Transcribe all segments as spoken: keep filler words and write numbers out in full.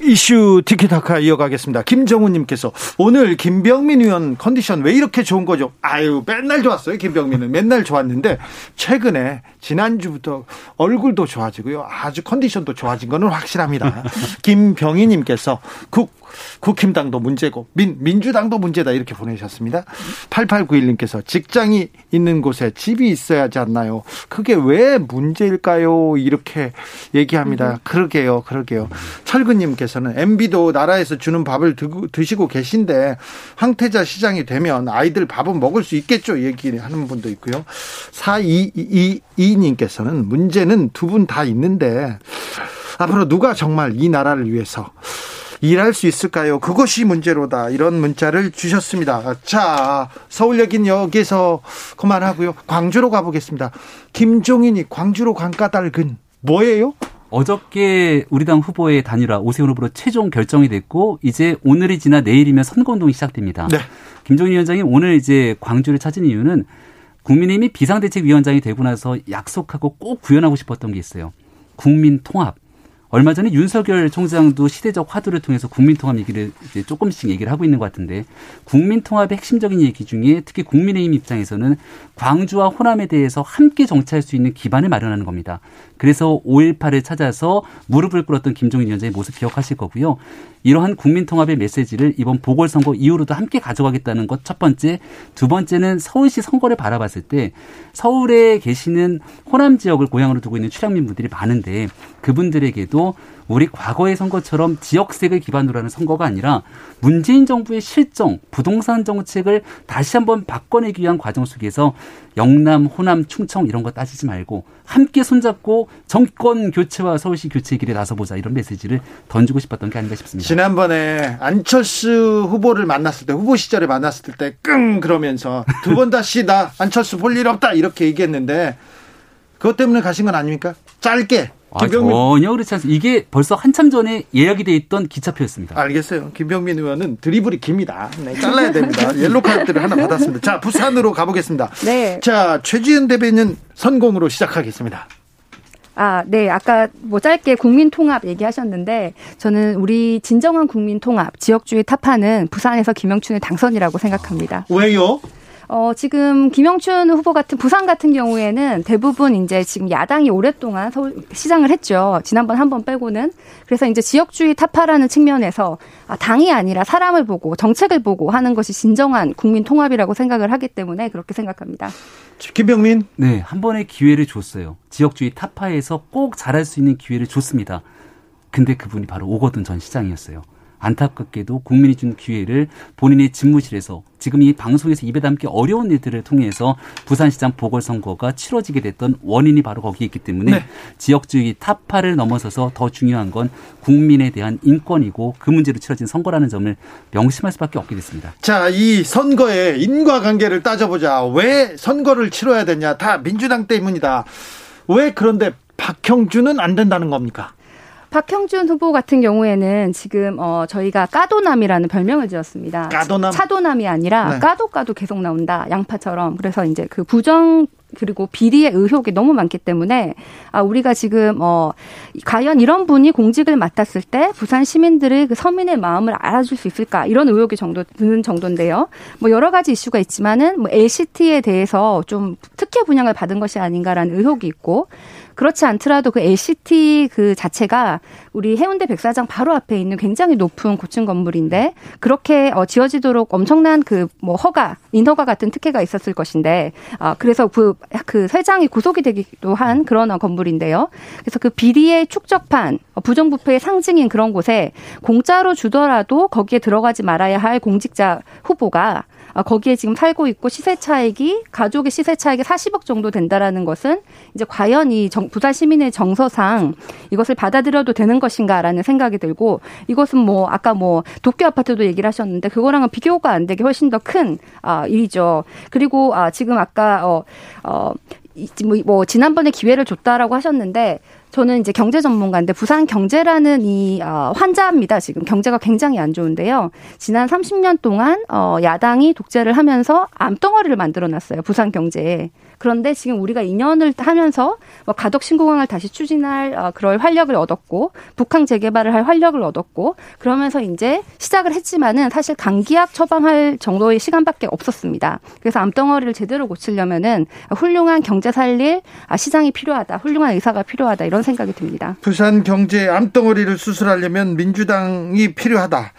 이슈 티키타카 이어가겠습니다. 김정우님께서, 오늘 김병민 의원 컨디션 왜 이렇게 좋은 거죠? 아유, 맨날 좋았어요. 김병민은 맨날 좋았는데 최근에 지난주부터 얼굴도 좋아지고요, 아주 컨디션도 좋아진 거는 확실합니다. 김병희님께서 국, 국힘당도 문제고 민, 민주당도 문제다, 이렇게 보내셨습니다. 팔팔구일님께서 직장이 있는 곳에 집이 있어야 하지 않나요? 그게 왜 문제일까요? 이렇게 얘기합니다. 음. 그러게요, 그러게요. 철근님께서는 엠비도 나라에서 주는 밥을 드고, 드시고 계신데 황태자 시장이 되면 아이들 밥은 먹을 수 있겠죠? 얘기하는 분도 있고요. 사이이이님께서는 문제는 두 분 다 있는데 앞으로 누가 정말 이 나라를 위해서 일할 수 있을까요? 그것이 문제로다. 이런 문자를 주셨습니다. 자, 서울 얘기는 여기서 그만하고요. 광주로 가보겠습니다. 김종인이 광주로 간 까닭은 뭐예요? 어저께 우리 당 후보의 단일화, 오세훈 후보로 최종 결정이 됐고, 이제 오늘이 지나 내일이면 선거운동이 시작됩니다. 네. 김종인 위원장이 오늘 이제 광주를 찾은 이유는 국민의힘이 비상대책위원장이 되고 나서 약속하고 꼭 구현하고 싶었던 게 있어요. 국민 통합. 얼마 전에 윤석열 총장도 시대적 화두를 통해서 국민통합 얘기를 이제 조금씩 얘기를 하고 있는 것 같은데, 국민통합의 핵심적인 얘기 중에 특히 국민의힘 입장에서는 광주와 호남에 대해서 함께 정치할 수 있는 기반을 마련하는 겁니다. 그래서 오일팔을 찾아서 무릎을 꿇었던 김종인 위원장의 모습 기억하실 거고요. 이러한 국민통합의 메시지를 이번 보궐선거 이후로도 함께 가져가겠다는 것 첫 번째. 두 번째는 서울시 선거를 바라봤을 때 서울에 계시는 호남 지역을 고향으로 두고 있는 출향민 분들이 많은데, 그분들에게도 우리 과거의 선거처럼 지역색을 기반으로 하는 선거가 아니라 문재인 정부의 실정, 부동산 정책을 다시 한번 바꿔내기 위한 과정 속에서 영남, 호남, 충청 이런 거 따지지 말고 함께 손잡고 정권 교체와 서울시 교체의 길에 나서보자, 이런 메시지를 던지고 싶었던 게 아닌가 싶습니다. 지난번에 안철수 후보를 만났을 때, 후보 시절에 만났을 때 끙 그러면서 두 번 다시 나 안철수 볼 일 없다 이렇게 얘기했는데, 그것 때문에 가신 건 아닙니까? 짧게. 아, 전혀 그렇지 않습니다. 이게 벌써 한참 전에 예약이 돼 있던 기차표였습니다. 알겠어요. 김병민 의원은 드리블이 깁니다. 네, 잘라야 됩니다. 옐로 카드를 하나 받았습니다. 자, 부산으로 가보겠습니다. 네. 자, 최지은 대변인 선공으로 시작하겠습니다. 아, 네. 아까 뭐 짧게 국민 통합 얘기하셨는데, 저는 우리 진정한 국민 통합, 지역주의 타파는 부산에서 김영춘의 당선이라고 생각합니다. 왜요? 어, 지금 김영춘 후보 같은 부산 같은 경우에는 대부분 이제 지금 야당이 오랫동안 서울 시장을 했죠. 지난번 한 번 빼고는. 그래서 이제 지역주의 타파라는 측면에서 아, 당이 아니라 사람을 보고 정책을 보고 하는 것이 진정한 국민 통합이라고 생각을 하기 때문에 그렇게 생각합니다. 김병민. 네, 한 번의 기회를 줬어요. 지역주의 타파에서 꼭 잘할 수 있는 기회를 줬습니다. 근데 그분이 바로 오거돈 전 시장이었어요. 안타깝게도 국민이 준 기회를 본인의 집무실에서, 지금 이 방송에서 입에 담기 어려운 일들을 통해서 부산시장 보궐선거가 치러지게 됐던 원인이 바로 거기에 있기 때문에, 네, 지역주의 타파를 넘어서서 더 중요한 건 국민에 대한 인권이고 그 문제로 치러진 선거라는 점을 명심할 수밖에 없게 됐습니다. 자, 이 선거의 인과관계를 따져보자. 왜 선거를 치러야 되냐? 다 민주당 때문이다. 왜 그런데 박형준은 안 된다는 겁니까? 박형준 후보 같은 경우에는 지금 어 저희가 까도남이라는 별명을 지었습니다. 까도남? 차도남이 아니라, 네, 까도 까도 계속 나온다, 양파처럼. 그래서 이제 그 부정 그리고 비리의 의혹이 너무 많기 때문에, 아, 우리가 지금 어 과연 이런 분이 공직을 맡았을 때 부산 시민들의 그 서민의 마음을 알아줄 수 있을까, 이런 의혹이 정도 드는 정도인데요. 뭐 여러 가지 이슈가 있지만은 뭐 엘씨티에 대해서 좀 특혜 분양을 받은 것이 아닌가라는 의혹이 있고, 그렇지 않더라도 그 엘씨티 그 자체가 우리 해운대 백사장 바로 앞에 있는 굉장히 높은 고층 건물인데, 그렇게 어, 지어지도록 엄청난 그 뭐 허가, 인허가 같은 특혜가 있었을 것인데, 아, 그래서 그, 그 회장이 구속이 되기도 한 그런 건물인데요. 그래서 그 비리의 축적판, 부정부패의 상징인 그런 곳에 공짜로 주더라도 거기에 들어가지 말아야 할 공직자 후보가 거기에 지금 살고 있고, 시세 차익이, 가족의 시세 차익이 사십억 정도 된다라는 것은 이제 과연 이 정, 부산 시민의 정서상 이것을 받아들여도 되는 것인가라는 생각이 들고, 이것은 뭐 아까 뭐 도쿄 아파트도 얘기를 하셨는데 그거랑은 비교가 안 되게 훨씬 더 큰 아, 일이죠. 그리고 아, 지금 아까 어, 어, 뭐 지난번에 기회를 줬다라고 하셨는데, 저는 이제 경제 전문가인데 부산 경제라는 이 어, 환자입니다. 지금 경제가 굉장히 안 좋은데요. 지난 삼십 년 동안 어, 야당이 독재를 하면서 암덩어리를 만들어놨어요. 부산 경제에. 그런데 지금 우리가 이 년을 하면서 뭐 가덕신공항을 다시 추진할 어, 그럴 활력을 얻었고 북항 재개발을 할 활력을 얻었고 그러면서 이제 시작을 했지만은 사실 감기약 처방할 정도의 시간밖에 없었습니다. 그래서 암덩어리를 제대로 고치려면은 훌륭한 경제 살릴 아, 시장이 필요하다. 훌륭한 의사가 필요하다. 이런 생각이 듭니다. 부산 경제의 암덩어리를 수술하려면 민주당이 필요하다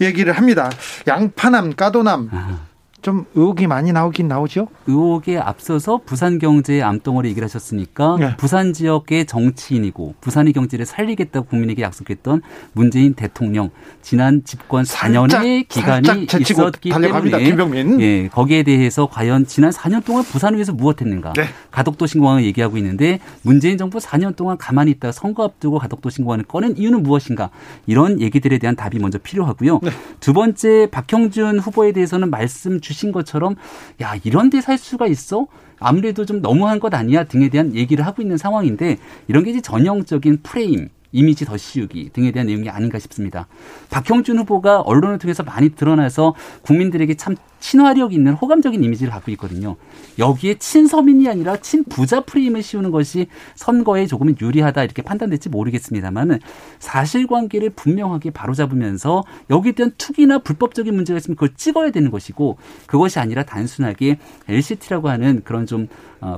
얘기를 합니다. 양파남, 까도남. 아. 좀 의혹이 많이 나오긴 나오죠? 의혹에 앞서서 부산 경제의 암덩어리 얘기를 하셨으니까 네. 부산 지역의 정치인이고 부산의 경제를 살리겠다고 국민에게 약속했던 문재인 대통령 지난 집권 사 년의 살짝, 기간이 살짝 있었기 달려갑니다. 때문에 김병민. 예, 거기에 대해서 과연 지난 사 년 동안 부산을 위해서 무엇했는가. 네. 가덕도신공항을 얘기하고 있는데 문재인 정부 사 년 동안 가만히 있다가 선거 앞두고 가덕도신공항을 꺼낸 이유는 무엇인가. 이런 얘기들에 대한 답이 먼저 필요하고요. 네. 두 번째 박형준 후보에 대해서는 말씀 주셨습니다. 주신 것처럼 야 이런 데 살 수가 있어? 아무래도 좀 너무한 것 아니야 등에 대한 얘기를 하고 있는 상황인데 이런 게 이제 전형적인 프레임, 이미지 더 씌우기 등에 대한 내용이 아닌가 싶습니다. 박형준 후보가 언론을 통해서 많이 드러나서 국민들에게 참 친화력 있는 호감적인 이미지를 갖고 있거든요. 여기에 친서민이 아니라 친부자 프레임을 씌우는 것이 선거에 조금은 유리하다 이렇게 판단될지 모르겠습니다만 사실관계를 분명하게 바로잡으면서 여기에 대한 투기나 불법적인 문제가 있으면 그걸 찍어야 되는 것이고 그것이 아니라 단순하게 엘씨티라고 하는 그런 좀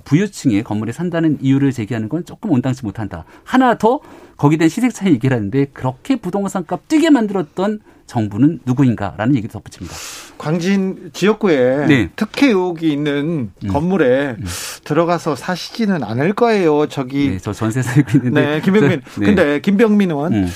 부유층의 건물에 산다는 이유를 제기하는 건 조금 온당치 못한다. 하나 더 거기에 대한 시색차이 얘기를 하는데 그렇게 부동산값 뛰게 만들었던 정부는 누구인가라는 얘기도 덧붙입니다. 광진 지역구에 네. 특혜 의혹이 있는 음. 건물에 음. 들어가서 사시지는 않을 거예요. 저기 네, 저 전세 살고 있는데. 네, 김병민. 저, 네. 근데 김병민 의원 음.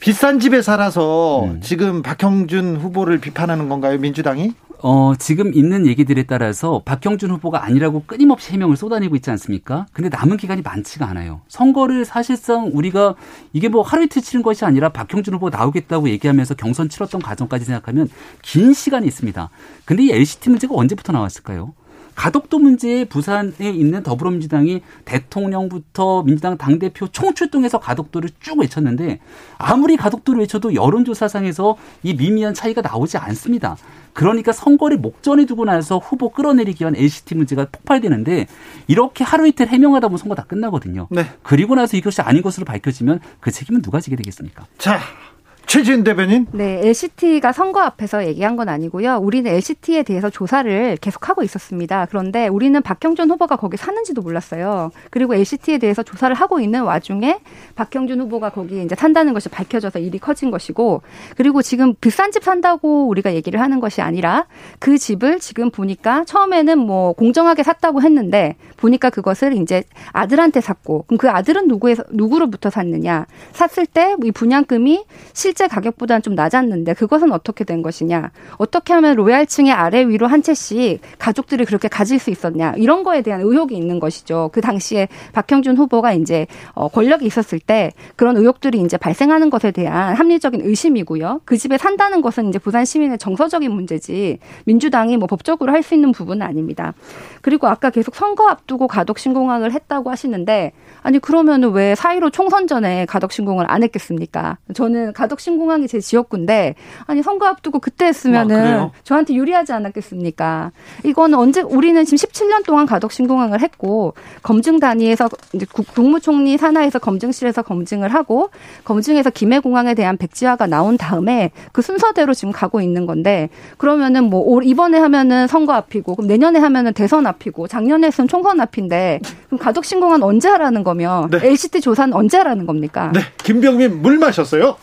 비싼 집에 살아서 음. 지금 박형준 후보를 비판하는 건가요, 민주당이? 어, 지금 있는 얘기들에 따라서 박형준 후보가 아니라고 끊임없이 해명을 쏟아내고 있지 않습니까? 근데 남은 기간이 많지가 않아요. 선거를 사실상 우리가 이게 뭐 하루 이틀 치는 것이 아니라 박형준 후보 나오겠다고 얘기하면서 경선 치렀던 과정까지 생각하면 긴 시간이 있습니다. 근데 이 엘씨티 문제가 언제부터 나왔을까요? 가덕도 문제에 부산에 있는 더불어민주당이 대통령부터 민주당 당대표 총출동해서 가덕도를 쭉 외쳤는데 아무리 가덕도를 외쳐도 여론조사상에서 이 미미한 차이가 나오지 않습니다. 그러니까 선거를 목전에 두고 나서 후보 끌어내리기 위한 엘씨티 문제가 폭발되는데 이렇게 하루 이틀 해명하다 보면 선거 다 끝나거든요. 네. 그리고 나서 이것이 아닌 것으로 밝혀지면 그 책임은 누가 지게 되겠습니까? 자. 최지은 대변인. 네, 엘씨티가 선거 앞에서 얘기한 건 아니고요. 우리는 엘씨티에 대해서 조사를 계속하고 있었습니다. 그런데 우리는 박형준 후보가 거기 사는지도 몰랐어요. 그리고 엘씨티에 대해서 조사를 하고 있는 와중에 박형준 후보가 거기 이제 산다는 것이 밝혀져서 일이 커진 것이고, 그리고 지금 비싼 집 산다고 우리가 얘기를 하는 것이 아니라 그 집을 지금 보니까 처음에는 뭐 공정하게 샀다고 했는데 보니까 그것을 이제 아들한테 샀고, 그럼 그 아들은 누구에서 누구로부터 샀느냐? 샀을 때 이 분양금이 실 실제 가격보다는 좀 낮았는데 그것은 어떻게 된 것이냐. 어떻게 하면 로얄층의 아래 위로 한 채씩 가족들이 그렇게 가질 수 있었냐. 이런 거에 대한 의혹이 있는 것이죠. 그 당시에 박형준 후보가 이제 권력이 있었을 때 그런 의혹들이 이제 발생하는 것에 대한 합리적인 의심이고요. 그 집에 산다는 것은 이제 부산 시민의 정서적인 문제지 민주당이 뭐 법적으로 할 수 있는 부분은 아닙니다. 그리고 아까 계속 선거 앞두고 가덕신공항을 했다고 하시는데 아니 그러면 왜 사 일오 총선 전에 가덕신공항을 안 했겠습니까? 저는 가덕 신공항이 제 지역구인데 아니 선거 앞두고 그때 했으면은 아, 저한테 유리하지 않았겠습니까? 이건 언제 우리는 지금 십칠 년 동안 가덕신공항을 했고 검증 단위에서 이제 국무총리 산하에서 검증실에서 검증을 하고 검증에서 김해공항에 대한 백지화가 나온 다음에 그 순서대로 지금 가고 있는 건데 그러면은 뭐 이번에 하면은 선거 앞이고 그럼 내년에 하면은 대선 앞이고 작년에 했으면 총선 앞인데 그럼 가덕신공항 언제 하라는 거며 네. 엘씨티 조사는 언제 하라는 겁니까? 네, 김병민 물 마셨어요?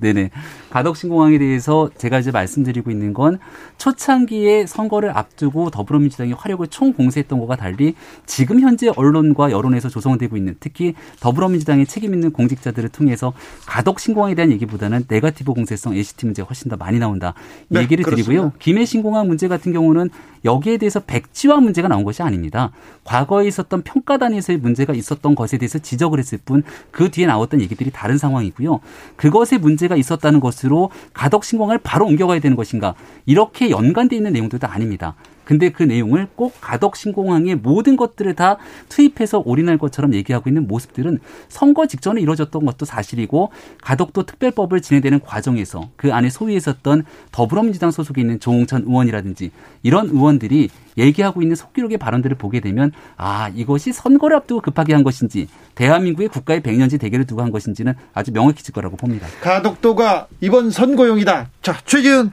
네네. 가덕신공항에 대해서 제가 이제 말씀드리고 있는 건 초창기에 선거를 앞두고 더불어민주당이 화력을 총공세했던 것과 달리 지금 현재 언론과 여론에서 조성되고 있는 특히 더불어민주당의 책임 있는 공직자들을 통해서 가덕신공항에 대한 얘기보다는 네거티브 공세성 엘씨티 문제가 훨씬 더 많이 나온다. 네, 얘기를 그렇습니다. 드리고요. 김해신공항 문제 같은 경우는 여기에 대해서 백지화 문제가 나온 것이 아닙니다. 과거에 있었던 평가 단위에서의 문제가 있었던 것에 대해서 지적을 했을 뿐 그 뒤에 나왔던 얘기들이 다른 상황이고요. 그것에 문제가 있었다는 것으로 가덕신공항을 바로 옮겨가야 되는 것인가 이렇게 연관되어 있는 내용들도 아닙니다. 근데 그 내용을 꼭 가덕신공항의 모든 것들을 다 투입해서 올인할 것처럼 얘기하고 있는 모습들은 선거 직전에 이루어졌던 것도 사실이고 가덕도 특별법을 진행되는 과정에서 그 안에 소위에 있었던 더불어민주당 소속에 있는 조홍천 의원이라든지 이런 의원들이 얘기하고 있는 속기록의 발언들을 보게 되면 아 이것이 선거를 앞두고 급하게 한 것인지 대한민국의 국가의 백년지 대결을 두고 한 것인지는 아주 명확해질 거라고 봅니다. 가덕도가 이번 선거용이다. 자, 최지은.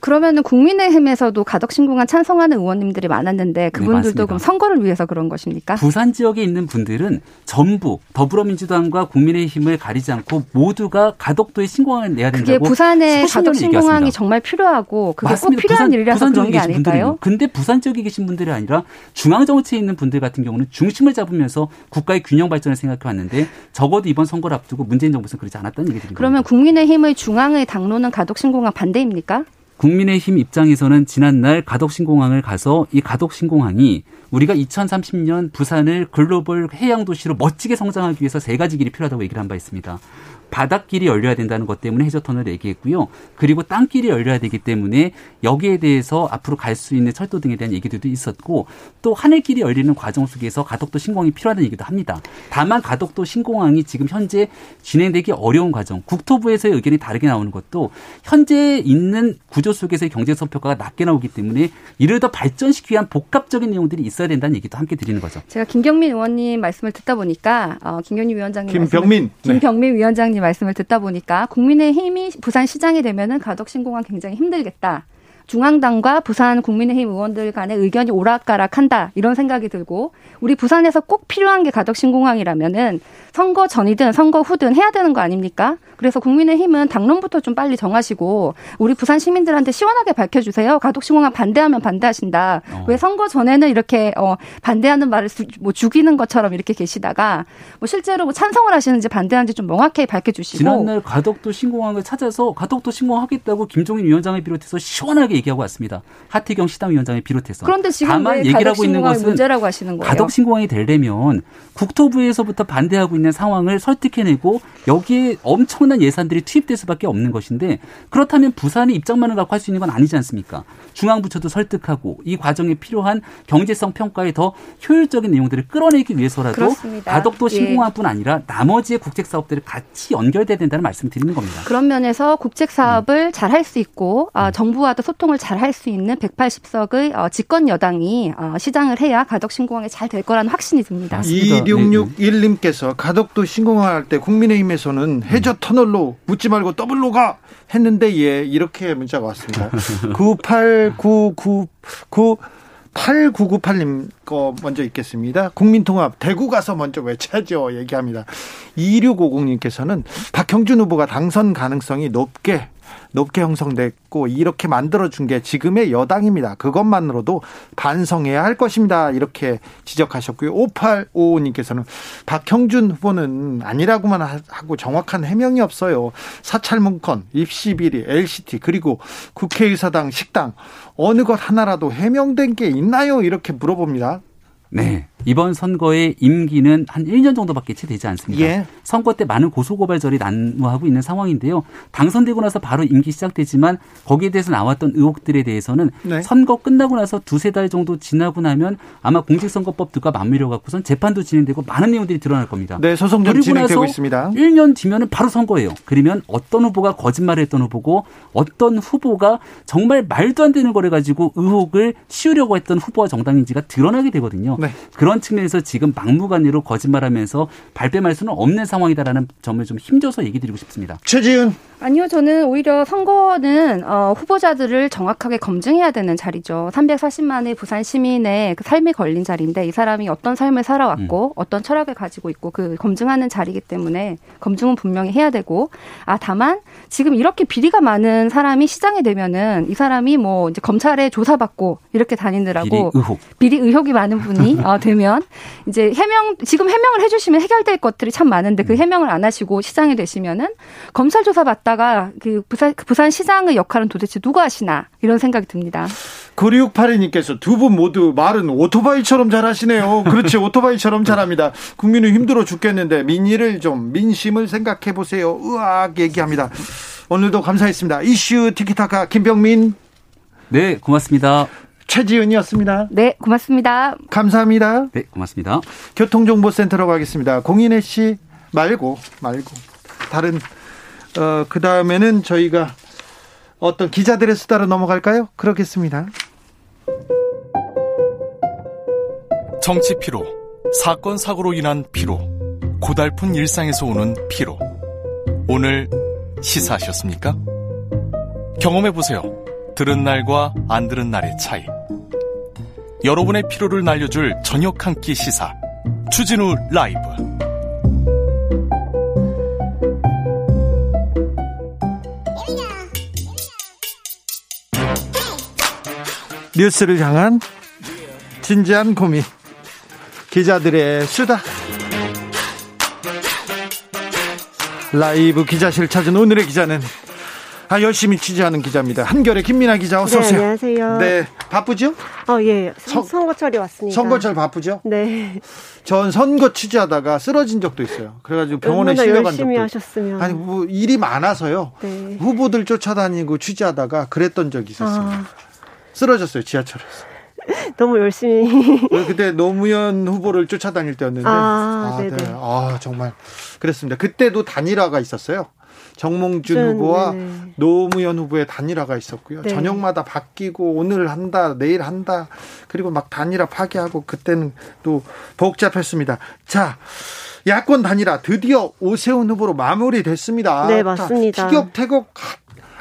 그러면은 국민의힘에서도 가덕신공항 찬성하는 의원님들이 많았는데 그분들도 네, 그럼 선거를 위해서 그런 것입니까? 부산 지역에 있는 분들은 전부 더불어민주당과 국민의힘을 가리지 않고 모두가 가덕도에 신공항을 내야 된다고. 그게 부산의 가덕신공항이 정말 필요하고 그게 맞습니다. 꼭 필요한 부산, 일이라서 부산 그런 게 아닐까요? 분들이면. 근데 부산 지역에 계신 분들이 아니라 중앙정치에 있는 분들 같은 경우는 중심을 잡으면서 국가의 균형 발전을 생각해왔는데 적어도 이번 선거를 앞두고 문재인 정부에서는 그러지 않았다는 얘기 드립니다. 그러면 국민의힘의 중앙의 당론은 가덕신공항 반대입니까? 국민의힘 입장에서는 지난날 가덕신공항을 가서 이 가덕신공항이 우리가 이천삼십 년 부산을 글로벌 해양도시로 멋지게 성장하기 위해서 세 가지 길이 필요하다고 얘기를 한 바 있습니다. 바닷길이 열려야 된다는 것 때문에 해저터널을 얘기했고요. 그리고 땅길이 열려야 되기 때문에 여기에 대해서 앞으로 갈 수 있는 철도 등에 대한 얘기들도 있었고 또 하늘길이 열리는 과정 속에서 가덕도 신공항이 필요하다는 얘기도 합니다. 다만 가덕도 신공항이 지금 현재 진행되기 어려운 과정, 국토부에서의 의견이 다르게 나오는 것도 현재 있는 구조 속에서의 경제성 평가가 낮게 나오기 때문에 이를 더 발전시키기 위한 복합적인 내용들이 있어야 된다는 얘기도 함께 드리는 거죠. 제가 김병민 의원님 말씀을 듣다 보니까 어, 김경민 위원장님 김병민. 말씀을, 김병민 네. 위원장님 말씀을 듣다 보니까 국민의힘이 부산시장이 되면은 가덕신공항 굉장히 힘들겠다. 중앙당과 부산 국민의힘 의원들 간의 의견이 오락가락한다. 이런 생각이 들고 우리 부산에서 꼭 필요한 게 가덕신공항이라면은 선거 전이든 선거 후든 해야 되는 거 아닙니까? 그래서 국민의힘은 당론부터 좀 빨리 정하시고 우리 부산 시민들한테 시원하게 밝혀주세요. 가덕신공항 반대하면 반대하신다. 어. 왜 선거 전에는 이렇게 어, 반대하는 말을 수, 뭐 죽이는 것처럼 이렇게 계시다가 뭐 실제로 뭐 찬성을 하시는지 반대하는지 좀 명확히 밝혀주시고. 지난날 가덕도 신공항을 찾아서 가덕도 신공항하겠다고 김종인 위원장을 비롯해서 시원하게 얘기하고 왔습니다. 하태경 시당위원장을 비롯해서. 그런데 지금 다만 얘기를 하고 있는 것은 문제라고 하시는 거예요? 가덕신공항이 되려면 국토부에서부터 반대하고 있는 상황을 설득해내고 여기에 엄청난 예산들이 투입될 수밖에 없는 것인데 그렇다면 부산의 입장만을 갖고 할 수 있는 건 아니지 않습니까? 중앙부처도 설득하고 이 과정에 필요한 경제성 평가에 더 효율적인 내용들을 끌어내기 위해서라도 그렇습니다. 가덕도 신공항뿐 아니라 나머지의 국책사업들을 같이 연결돼야 된다는 말씀을 드리는 겁니다. 그런 면에서 국책사업을 음. 잘 할 수 있고 아, 정부와도 소통 통을 잘 할 수 있는 백팔십 석의 집권 여당이 시장을 해야 가덕신공항이 잘 될 거라는 확신이 듭니다. 이육육일 님께서 가덕도 신공항 할 때 국민의힘에서는 해저 터널로 묻지 말고 더블로 가 했는데 예 이렇게 문자가 왔습니다. 구팔구구구 팔구구팔 님 거 먼저 읽겠습니다. 국민통합 대구 가서 먼저 외쳐야죠 얘기합니다. 이육오공 님께서는 박형준 후보가 당선 가능성이 높게 높게 형성됐고 이렇게 만들어준 게 지금의 여당입니다. 그것만으로도 반성해야 할 것입니다. 이렇게 지적하셨고요. 오팔오오 님께서는 박형준 후보는 아니라고만 하고 정확한 해명이 없어요. 사찰 문건, 입시 비리, 엘씨티 그리고 국회의사당, 식당 어느 것 하나라도 해명된 게 있나요? 이렇게 물어봅니다. 네. 이번 선거의 임기는 한 일 년 정도밖에 채 되지 않습니다. 예. 선거 때 많은 고소고발절이 난무하고 있는 상황인데요. 당선되고 나서 바로 임기 시작되지만 거기에 대해서 나왔던 의혹들에 대해서는 네. 선거 끝나고 나서 두세 달 정도 지나고 나면 아마 공직선거법 등과 맞물려 갖고선 재판도 진행되고 많은 내용들이 드러날 겁니다. 네. 소송 좀 진행되고 있습니다. 일 년 뒤면은 바로 선거예요. 그러면 어떤 후보가 거짓말을 했던 후보고 어떤 후보가 정말 말도 안 되는 거를 가지고 의혹을 씌우려고 했던 후보와 정당인지가 드러나게 되거든요. 네. 그런 측면에서 지금 막무가내로 거짓말하면서 발뺌할 수는 없는 상황이다라는 점을 좀 힘줘서 얘기 드리고 싶습니다. 최지은. 아니요. 저는 오히려 선거는 어, 후보자들을 정확하게 검증해야 되는 자리죠. 삼백사십만의 부산 시민의 그 삶이 걸린 자리인데 이 사람이 어떤 삶을 살아왔고 음. 어떤 철학을 가지고 있고 그 검증하는 자리이기 때문에 검증은 분명히 해야 되고 아 다만 지금 이렇게 비리가 많은 사람이 시장에 되면은 이 사람이 뭐 이제 검찰에 조사받고 이렇게 다니느라고 비리 의혹. 비리 의혹이 많은 분이 어, 되면 이제 해명 지금 해명을 해주시면 해결될 것들이 참 많은데 그 해명을 안 하시고 시장에 되시면은 검찰 조사 받다가 그 부산 부산 시장의 역할은 도대체 누가 하시나 이런 생각이 듭니다. 구육팔이 님께서 두 분 모두 말은 오토바이처럼 잘하시네요. 그렇지 오토바이처럼 잘합니다. 국민은 힘들어 죽겠는데 민의를 좀 민심을 생각해 보세요. 으악 얘기합니다. 오늘도 감사했습니다. 이슈 티키타카 김병민. 네 고맙습니다. 최지은이었습니다. 네, 고맙습니다. 감사합니다. 네, 고맙습니다. 교통정보센터로 가겠습니다. 공인혜 씨 말고 말고 다른 어, 그 다음에는 저희가 어떤 기자들의 수다로 넘어갈까요? 그렇겠습니다. 정치 피로, 사건 사고로 인한 피로, 고달픈 일상에서 오는 피로. 오늘 시사하셨습니까? 경험해보세요. 들은 날과 안 들은 날의 차이. 여러분의 피로를 날려줄 저녁 한 끼 시사 주진우 라이브. 뉴스를 향한 진지한 고민, 기자들의 수다. 라이브 기자실 찾은 오늘의 기자는 아, 열심히 취재하는 기자입니다. 한겨레 김민아 기자, 어서 오세요. 네, 안녕하세요. 네, 바쁘죠? 어, 예. 선, 선거철이 왔으니까. 선거철 바쁘죠? 네. 전 선거 취재하다가 쓰러진 적도 있어요. 그래가지고 병원에 실려간 열심히 적도. 하셨으면. 아니, 뭐 일이 많아서요. 네. 후보들 쫓아다니고 취재하다가 그랬던 적이 있었습니다. 아. 쓰러졌어요, 지하철에서. 너무 열심히. 그때 노무현 후보를 쫓아다닐 때였는데. 아, 아, 네. 아, 정말 그랬습니다. 그때도 단일화가 있었어요. 정몽준 전, 후보와 네네. 노무현 후보의 단일화가 있었고요. 네. 저녁마다 바뀌고 오늘 한다 내일 한다 그리고 막 단일화 파기하고 그때는 또 복잡했습니다. 자, 야권 단일화 드디어 오세훈 후보로 마무리됐습니다. 네, 맞습니다. 티격태격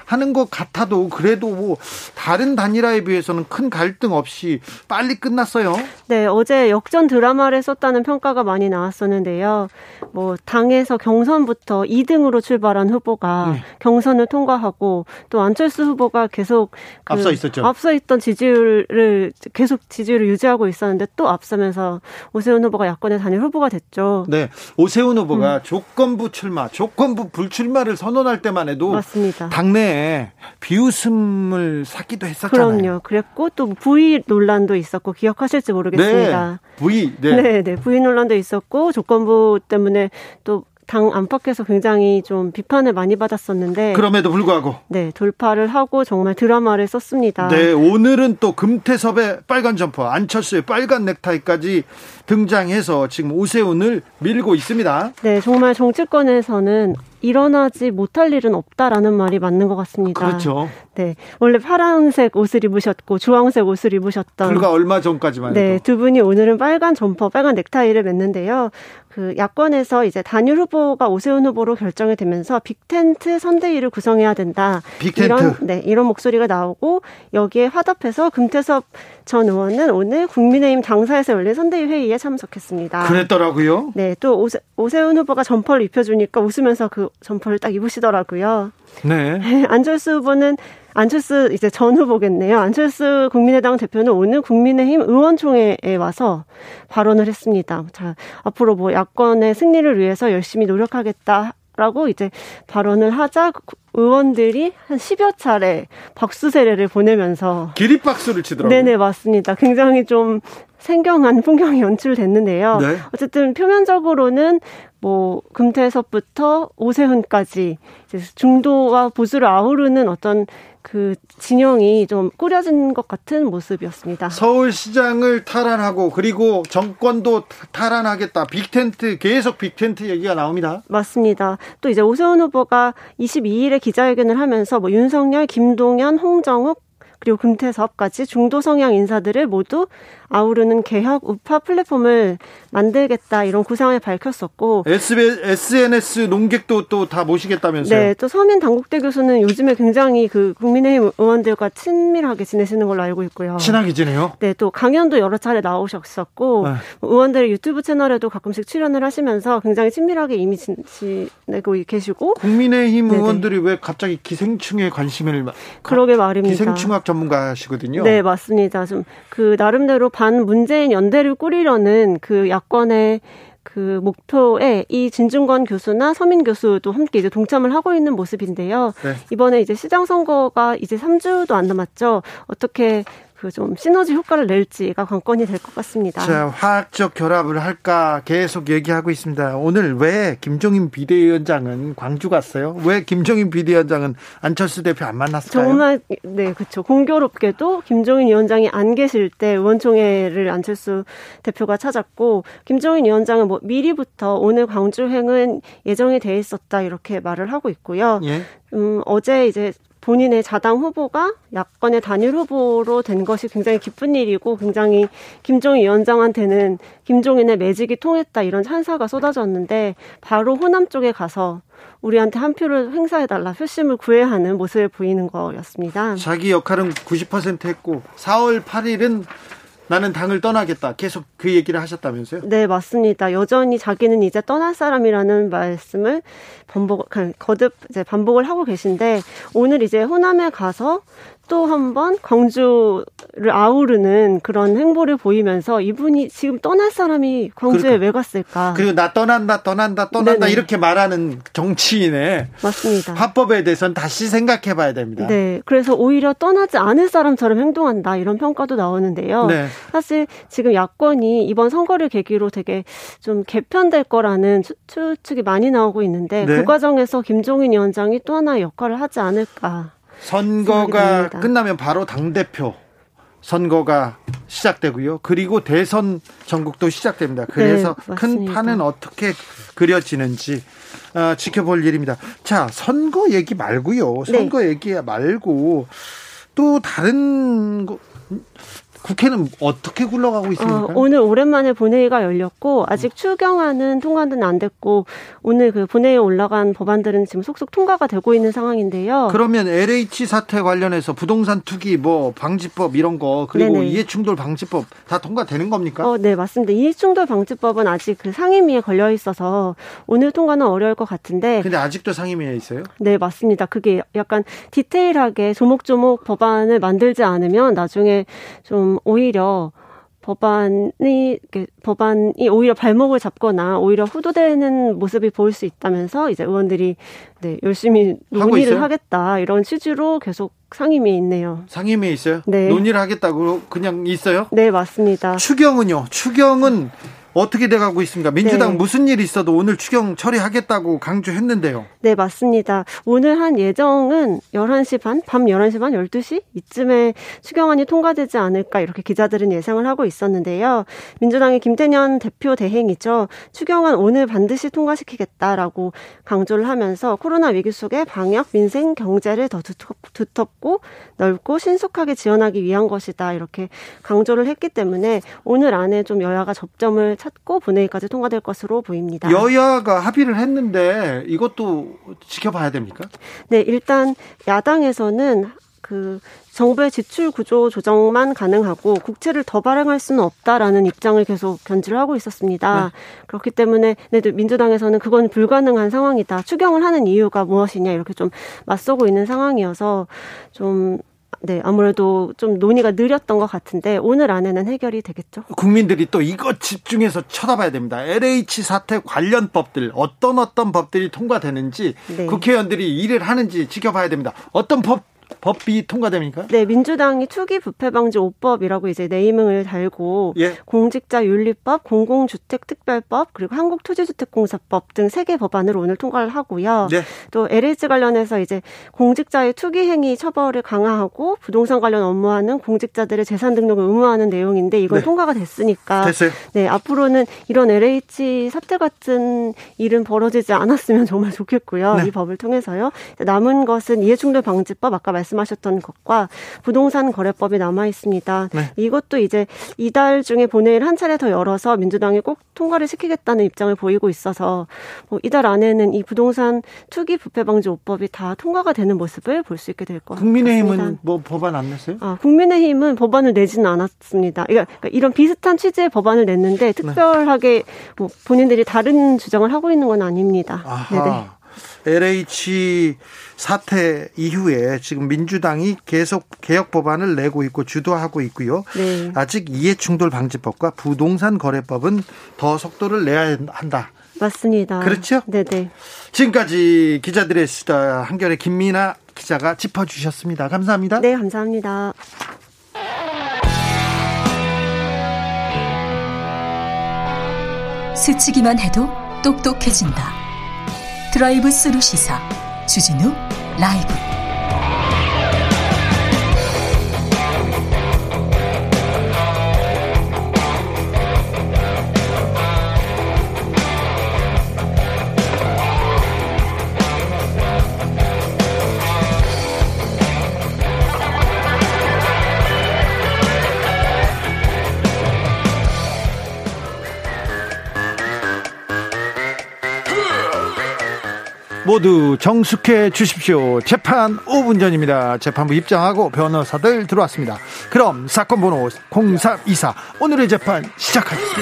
하는 것 같아도 그래도 뭐 다른 단일화에 비해서는 큰 갈등 없이 빨리 끝났어요. 네, 어제 역전 드라마를 썼다는 평가가 많이 나왔었는데요. 뭐 당에서 경선부터 이 등으로 출발한 후보가 네. 경선을 통과하고 또 안철수 후보가 계속 그 앞서 있었죠. 앞서 있던 지지율을 계속 지지율을 유지하고 있었는데 또 앞서면서 오세훈 후보가 야권의 단일 후보가 됐죠. 네, 오세훈 후보가 음. 조건부 출마, 조건부 불출마를 선언할 때만 해도 맞습니다. 당내 비웃음을 샀기도 했었잖아요. 그럼요. 그랬고 또 부의 논란도 있었고 기억하실지 모르겠습니다. 네. 부의. 네. 네, 네. 부의 논란도 있었고 조건부 때문에 또 당 안팎에서 굉장히 좀 비판을 많이 받았었는데 그럼에도 불구하고 네, 돌파를 하고 정말 드라마를 썼습니다. 네, 오늘은 또 금태섭의 빨간 점퍼, 안철수의 빨간 넥타이까지 등장해서 지금 오세훈을 밀고 있습니다. 네, 정말 정치권에서는 일어나지 못할 일은 없다라는 말이 맞는 것 같습니다. 그렇죠. 네, 원래 파란색 옷을 입으셨고 주황색 옷을 입으셨던 불과 얼마 전까지만 해도 네, 두 분이 오늘은 빨간 점퍼, 빨간 넥타이를 맸는데요. 그 야권에서 이제 단일 후보가 오세훈 후보로 결정이 되면서 빅텐트 선대위를 구성해야 된다. 빅텐트. 이런, 네, 이런 목소리가 나오고 여기에 화답해서 금태섭 전 의원은 오늘 국민의힘 당사에서 열린 선대위 회의에 참석했습니다. 그랬더라고요. 네, 또 오세, 오세훈 후보가 점퍼를 입혀주니까 웃으면서 그 점퍼를 딱 입으시더라고요. 네. 안철수 후보는 안철수 이제 전 후보겠네요. 안철수 국민의당 대표는 오늘 국민의힘 의원총회에 와서 발언을 했습니다. 자, 앞으로 뭐 야권의 승리를 위해서 열심히 노력하겠다라고 이제 발언을 하자 의원들이 한 십여 차례 박수 세례를 보내면서 기립박수를 치더라고요. 네네, 맞습니다. 굉장히 좀 생경한 풍경이 연출됐는데요. 네. 어쨌든 표면적으로는 뭐 금태섭부터 오세훈까지 이제 중도와 보수를 아우르는 어떤 그 진영이 좀 꾸려진 것 같은 모습이었습니다. 서울시장을 탈환하고 그리고 정권도 탈환하겠다. 빅텐트, 계속 빅텐트 얘기가 나옵니다. 맞습니다. 또 이제 오세훈 후보가 이십이 일에 기자회견을 하면서 뭐 윤석열, 김동연, 홍정욱 그리고 금태섭까지 중도 성향 인사들을 모두 아우르는 개혁 우파 플랫폼을 만들겠다 이런 구상을 밝혔었고 에스비에스, 에스엔에스 논객도 또 다 모시겠다면서요? 네, 또 서민 당국대 교수는 요즘에 굉장히 그 국민의힘 의원들과 친밀하게 지내시는 걸로 알고 있고요. 친하게 지내요? 네, 또 강연도 여러 차례 나오셨었고 네. 의원들의 유튜브 채널에도 가끔씩 출연을 하시면서 굉장히 친밀하게 이미 지내고 계시고 국민의힘 네네. 의원들이 왜 갑자기 기생충에 관심을 그러게 말입니다. 기생충학 전문가시거든요. 네, 맞습니다. 좀 그 나름대로 반 문재인 연대를 꾸리려는 그 야권의 그 목표에 이 진중권 교수나 서민 교수도 함께 이제 동참을 하고 있는 모습인데요. 네. 이번에 이제 시장 선거가 이제 삼 주도 안 남았죠. 어떻게 그 좀 시너지 효과를 낼지가 관건이 될 것 같습니다. 자, 화학적 결합을 할까 계속 얘기하고 있습니다. 오늘 왜 김종인 비대위원장은 광주 갔어요? 왜 김종인 비대위원장은 안철수 대표 안 만났을까요? 정말 네, 그렇죠. 공교롭게도 김종인 위원장이 안 계실 때 의원총회를 안철수 대표가 찾았고, 김종인 위원장은 뭐 미리부터 오늘 광주행은 예정이 돼 있었다 이렇게 말을 하고 있고요. 예? 음, 어제 이제 본인의 자당 후보가 야권의 단일 후보로 된 것이 굉장히 기쁜 일이고, 굉장히 김종인 위원장한테는 김종인의 매직이 통했다 이런 찬사가 쏟아졌는데, 바로 호남 쪽에 가서 우리한테 한 표를 행사해달라, 표심을 구해야 하는 모습을 보이는 거였습니다. 자기 역할은 구십 퍼센트 했고 사월 팔일은 나는 당을 떠나겠다, 계속 그 얘기를 하셨다면서요? 네, 맞습니다. 여전히 자기는 이제 떠날 사람이라는 말씀을 반복, 거듭 이제 반복을 하고 계신데, 오늘 이제 호남에 가서 또 한 번 광주를 아우르는 그런 행보를 보이면서, 이분이 지금 떠날 사람이 광주에 그러니까, 왜 갔을까? 그리고 나 떠난다, 떠난다, 떠난다, 네네. 이렇게 말하는 정치인의 맞습니다. 화법에 대해서는 다시 생각해 봐야 됩니다. 네. 그래서 오히려 떠나지 않을 사람처럼 행동한다, 이런 평가도 나오는데요. 네. 사실 지금 야권이 이번 선거를 계기로 되게 좀 개편될 거라는 추측이 많이 나오고 있는데, 네. 그 과정에서 김종인 위원장이 또 하나의 역할을 하지 않을까. 선거가 끝나면 바로 당대표 선거가 시작되고요. 그리고 대선 전국도 시작됩니다. 그래서 네, 큰 판은 어떻게 그려지는지 어, 지켜볼 일입니다. 자, 선거 얘기 말고요. 선거 네. 얘기 말고 또 다른 거, 국회는 어떻게 굴러가고 있습니까? 어, 오늘 오랜만에 본회의가 열렸고, 아직 추경안은 통과는 안 됐고, 오늘 그 본회의에 올라간 법안들은 지금 속속 통과가 되고 있는 상황인데요. 그러면 엘에이치 사태 관련해서 부동산 투기 뭐 방지법 이런 거, 그리고 네네. 이해충돌 방지법 다 통과되는 겁니까? 어, 네, 맞습니다. 이해충돌 방지법은 아직 그 상임위에 걸려 있어서 오늘 통과는 어려울 것 같은데. 근데 아직도 상임위에 있어요? 네, 맞습니다. 그게 약간 디테일하게 조목조목 법안을 만들지 않으면 나중에 좀 오히려 법안이 법안이 오히려 발목을 잡거나 오히려 후도되는 모습이 보일 수 있다면서, 이제 의원들이 네, 열심히 논의를 하겠다 이런 취지로 계속 상임위에 있네요. 상임위에 있어요? 네. 논의를 하겠다고 그냥 있어요? 네, 맞습니다. 추경은요? 추경은 어떻게 돼가고 있습니까? 민주당 네. 무슨 일이 있어도 오늘 추경 처리하겠다고 강조했는데요. 네, 맞습니다. 오늘 한 예정은 열한 시 반, 밤 열한 시 반, 열두 시 이쯤에 추경안이 통과되지 않을까 이렇게 기자들은 예상을 하고 있었는데요. 민주당의 김태년 대표 대행이죠. 추경안 오늘 반드시 통과시키겠다라고 강조를 하면서, 코로나 위기 속에 방역, 민생, 경제를 더 두텁고 넓고 신속하게 지원하기 위한 것이다 이렇게 강조를 했기 때문에 오늘 안에 좀 여야가 접점을 찾고 본회의까지 통과될 것으로 보입니다. 여야가 합의를 했는데 이것도 지켜봐야 됩니까? 네, 일단 야당에서는 그 정부의 지출 구조 조정만 가능하고 국채를 더 발행할 수는 없다라는 입장을 계속 견지를 하고 있었습니다. 네. 그렇기 때문에 민주당에서는 그건 불가능한 상황이다, 추경을 하는 이유가 무엇이냐 이렇게 좀 맞서고 있는 상황이어서 좀 네, 아무래도 좀 논의가 느렸던 것 같은데 오늘 안에는 해결이 되겠죠. 국민들이 또 이것 집중해서 쳐다봐야 됩니다. 엘에이치 사태 관련 법들, 어떤 어떤 법들이 통과되는지, 네. 국회의원들이 일을 하는지 지켜봐야 됩니다. 어떤 법 법이 통과됩니까? 네, 민주당이 투기 부패 방지 오 법이라고 이제 네이밍을 달고 예. 공직자 윤리법, 공공주택 특별법, 그리고 한국토지주택공사법 등 세 개 법안을 오늘 통과를 하고요. 네. 또 엘에이치 관련해서 이제 공직자의 투기 행위 처벌을 강화하고 부동산 관련 업무하는 공직자들의 재산 등록을 의무화하는 내용인데, 이건 네. 통과가 됐으니까 됐어요. 네, 앞으로는 이런 엘에이치 사태 같은 일은 벌어지지 않았으면 정말 좋겠고요. 네. 이 법을 통해서요. 남은 것은 이해충돌 방지법, 아까 말씀 말씀하셨던 것과 부동산 거래법이 남아 있습니다. 네. 이것도 이제 이달 중에 본회의를 한 차례 더 열어서 민주당이 꼭 통과를 시키겠다는 입장을 보이고 있어서, 뭐 이달 안에는 이 부동산 투기 부패 방지 오 법이 다 통과가 되는 모습을 볼 수 있게 될 것 같습니다. 국민의힘은 뭐 법안 안 냈어요? 아, 국민의힘은 법안을 내지는 않았습니다. 그러니까 이런 비슷한 취지의 법안을 냈는데 특별하게 뭐 본인들이 다른 주장을 하고 있는 건 아닙니다. 아하. 네네. 엘에이치 사태 이후에 지금 민주당이 계속 개혁 법안을 내고 있고 주도하고 있고요. 네. 아직 이해충돌 방지법과 부동산 거래법은 더 속도를 내야 한다. 맞습니다. 그렇죠? 네네. 지금까지 기자들의 수다, 한겨레 김민아 기자가 짚어주셨습니다. 감사합니다. 네, 감사합니다. 스치기만 해도 똑똑해진다. 드라이브 스루 시사 주진우 라이브. 모두 정숙해 주십시오. 재판 오 분 전입니다. 재판부 입장하고 변호사들 들어왔습니다. 그럼 사건 번호 공삼이사 오늘의 재판 시작하겠습니다.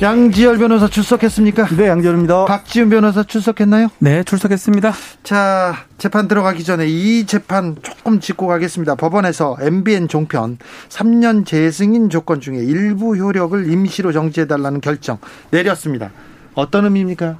양지열 변호사 출석했습니까? 네, 양지열입니다. 박지훈 변호사 출석했나요? 네, 출석했습니다. 자, 재판 들어가기 전에 이 재판 조금 짚고 가겠습니다. 법원에서 엠비엔 종편 삼 년 재승인 조건 중에 일부 효력을 임시로 정지해달라는 결정 내렸습니다. 어떤 의미입니까?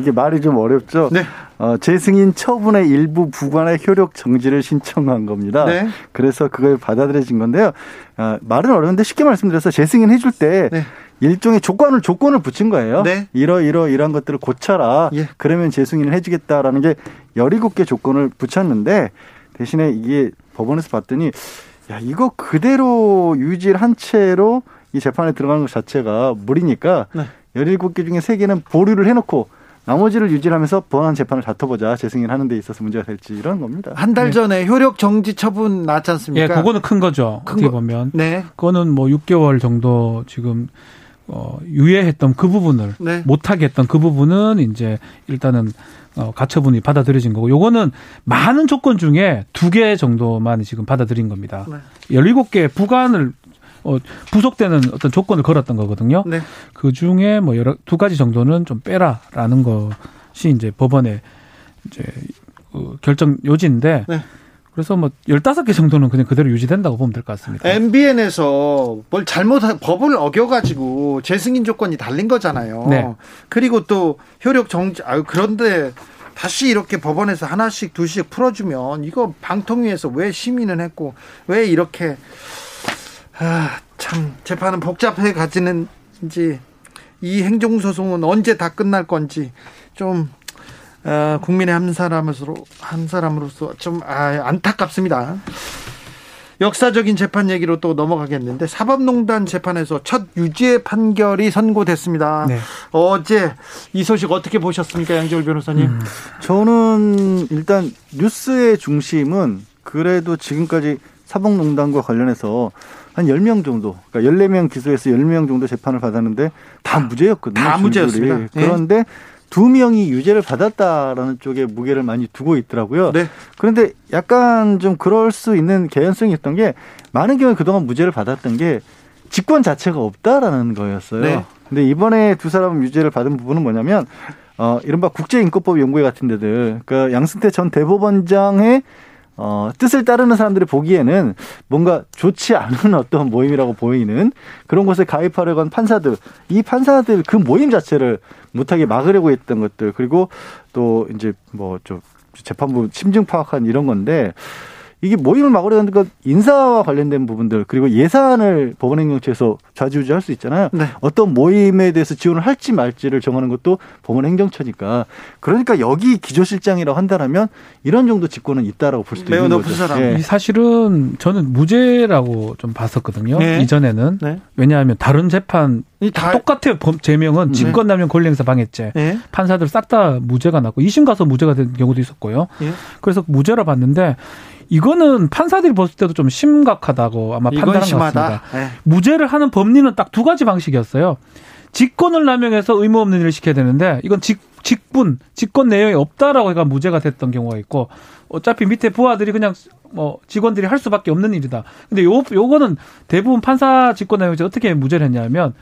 이게 말이 좀 어렵죠. 네. 어, 재승인 처분의 일부 부관의 효력 정지를 신청한 겁니다. 네. 그래서 그걸 받아들여진 건데요. 어, 말은 어려운데 쉽게 말씀드려서 재승인 해줄 때 네. 일종의 조건을 조건을 붙인 거예요. 네. 이러 이러 이러한 것들을 고쳐라. 예. 그러면 재승인을 해주겠다라는 게 열일곱 개 조건을 붙였는데 대신에 이게 법원에서 봤더니 야 이거 그대로 유지를 한 채로 이 재판에 들어가는 것 자체가 무리니까. 네. 열일곱 개 중에 세 개는 보류를 해놓고 나머지를 유지하면서 보완 재판을 다퉈보자. 재승인 하는 데 있어서 문제가 될지 이런 겁니다. 한 달 전에 네. 효력 정지 처분 나왔지 않습니까? 예, 그거는 큰 거죠. 큰 어떻게 거. 보면. 네. 그거는 뭐 육 개월 정도 지금 어, 유예했던 그 부분을 네. 못하게 했던 그 부분은 이제 일단은 어, 가처분이 받아들여진 거고 요거는 많은 조건 중에 두 개 정도만 지금 받아들인 겁니다. 네. 열일곱 개 부관을 어, 부속되는 어떤 조건을 걸었던 거거든요. 네. 그 중에 뭐 여러 두 가지 정도는 좀 빼라라는 것이 이제 법원의 이제 어, 결정 요지인데 네. 그래서 뭐 열다섯 개 정도는 그냥 그대로 유지된다고 보면 될 것 같습니다. 엠비엔에서 뭘 잘못 법을 어겨가지고 재승인 조건이 달린 거잖아요. 네. 그리고 또 효력 정지. 아유 그런데. 다시 이렇게 법원에서 하나씩 두씩 풀어주면 이거 방통위에서 왜 심의는 했고 왜 이렇게 아, 참 재판은 복잡해 가지는지 이 행정소송은 언제 다 끝날 건지 좀 아, 국민의 한 사람으로서 한 사람으로서 좀 아, 안타깝습니다. 역사적인 재판 얘기로 또 넘어가겠는데 사법농단 재판에서 첫 유죄 판결이 선고됐습니다. 네. 어제 이 소식 어떻게 보셨습니까, 양지열 변호사님? 음, 저는 일단 뉴스의 중심은 그래도 지금까지 사법농단과 관련해서 한 열 명 정도, 그러니까 열네 명 기소해서 열 명 정도 재판을 받았는데 다 무죄였거든요. 다 무죄였습니다. 그런데 네. 두 명이 유죄를 받았다라는 쪽에 무게를 많이 두고 있더라고요. 네. 그런데 약간 좀 그럴 수 있는 개연성이 있던 게 많은 경우에 그동안 무죄를 받았던 게 직권 자체가 없다라는 거였어요. 네. 근데 이번에 두 사람 유죄를 받은 부분은 뭐냐면 어, 이른바 국제인권법 연구회 같은 데들 그러니까 양승태 전 대법원장의 어, 뜻을 따르는 사람들이 보기에는 뭔가 좋지 않은 어떤 모임이라고 보이는 그런 곳에 가입하려고 한 판사들, 이 판사들 그 모임 자체를 못하게 막으려고 했던 것들, 그리고 또 이제 뭐 좀 재판부 심증 파악한 이런 건데 이게 모임을 막으려고 하는 건 인사와 관련된 부분들, 그리고 예산을 법원행정처에서 좌지우지할 수 있잖아요. 네. 어떤 모임에 대해서 지원을 할지 말지를 정하는 것도 법원행정처니까. 그러니까 여기 기조실장이라고 한다면 이런 정도 직권은 있다라고 볼 수도 있는 거죠. 네. 이 사실은 저는 무죄라고 좀 봤었거든요. 네. 이전에는. 네. 왜냐하면 다른 재판 다 똑같아요. 범, 제명은 직권남용 권리행사 방해죄. 네. 판사들 싹 다 무죄가 났고 이심 가서 무죄가 된 경우도 있었고요. 네. 그래서 무죄라 봤는데 이거는 판사들이 봤을 때도 좀 심각하다고 아마 판단한 것 같습니다. 네. 무죄를 하는 법리는 딱 두 가지 방식이었어요. 직권을 남용해서 의무 없는 일을 시켜야 되는데 이건 직, 직분, 직권 내용이 없다라고 해가 무죄가 됐던 경우가 있고 어차피 밑에 부하들이 그냥 뭐 직원들이 할 수밖에 없는 일이다. 근데 요, 요거는 대부분 판사 직권 내용이 어떻게 무죄를 했냐면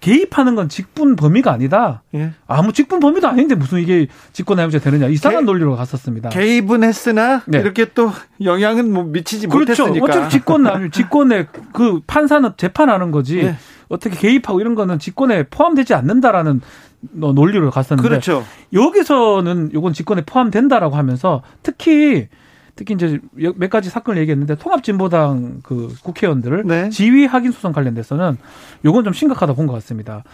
개입하는 건 직분 범위가 아니다. 예. 아무 직분 범위도 아닌데 무슨 이게 직권남용죄 되느냐. 이상한 개, 논리로 갔었습니다. 개입은 했으나 네. 이렇게 또 영향은 뭐 미치지 그렇죠. 못했으니까. 그렇죠. 어차피 직권남용, 직권에 그 판사는 재판하는 거지 네. 어떻게 개입하고 이런 거는 직권에 포함되지 않는다라는 논리로 갔었는데 그렇죠. 여기서는 이건 직권에 포함된다라고 하면서 특히 특히 이제 몇 가지 사건을 얘기했는데 통합진보당 그 국회의원들을 네. 지위 확인 수상 관련돼서는 요건 좀 심각하다 본 것 같습니다.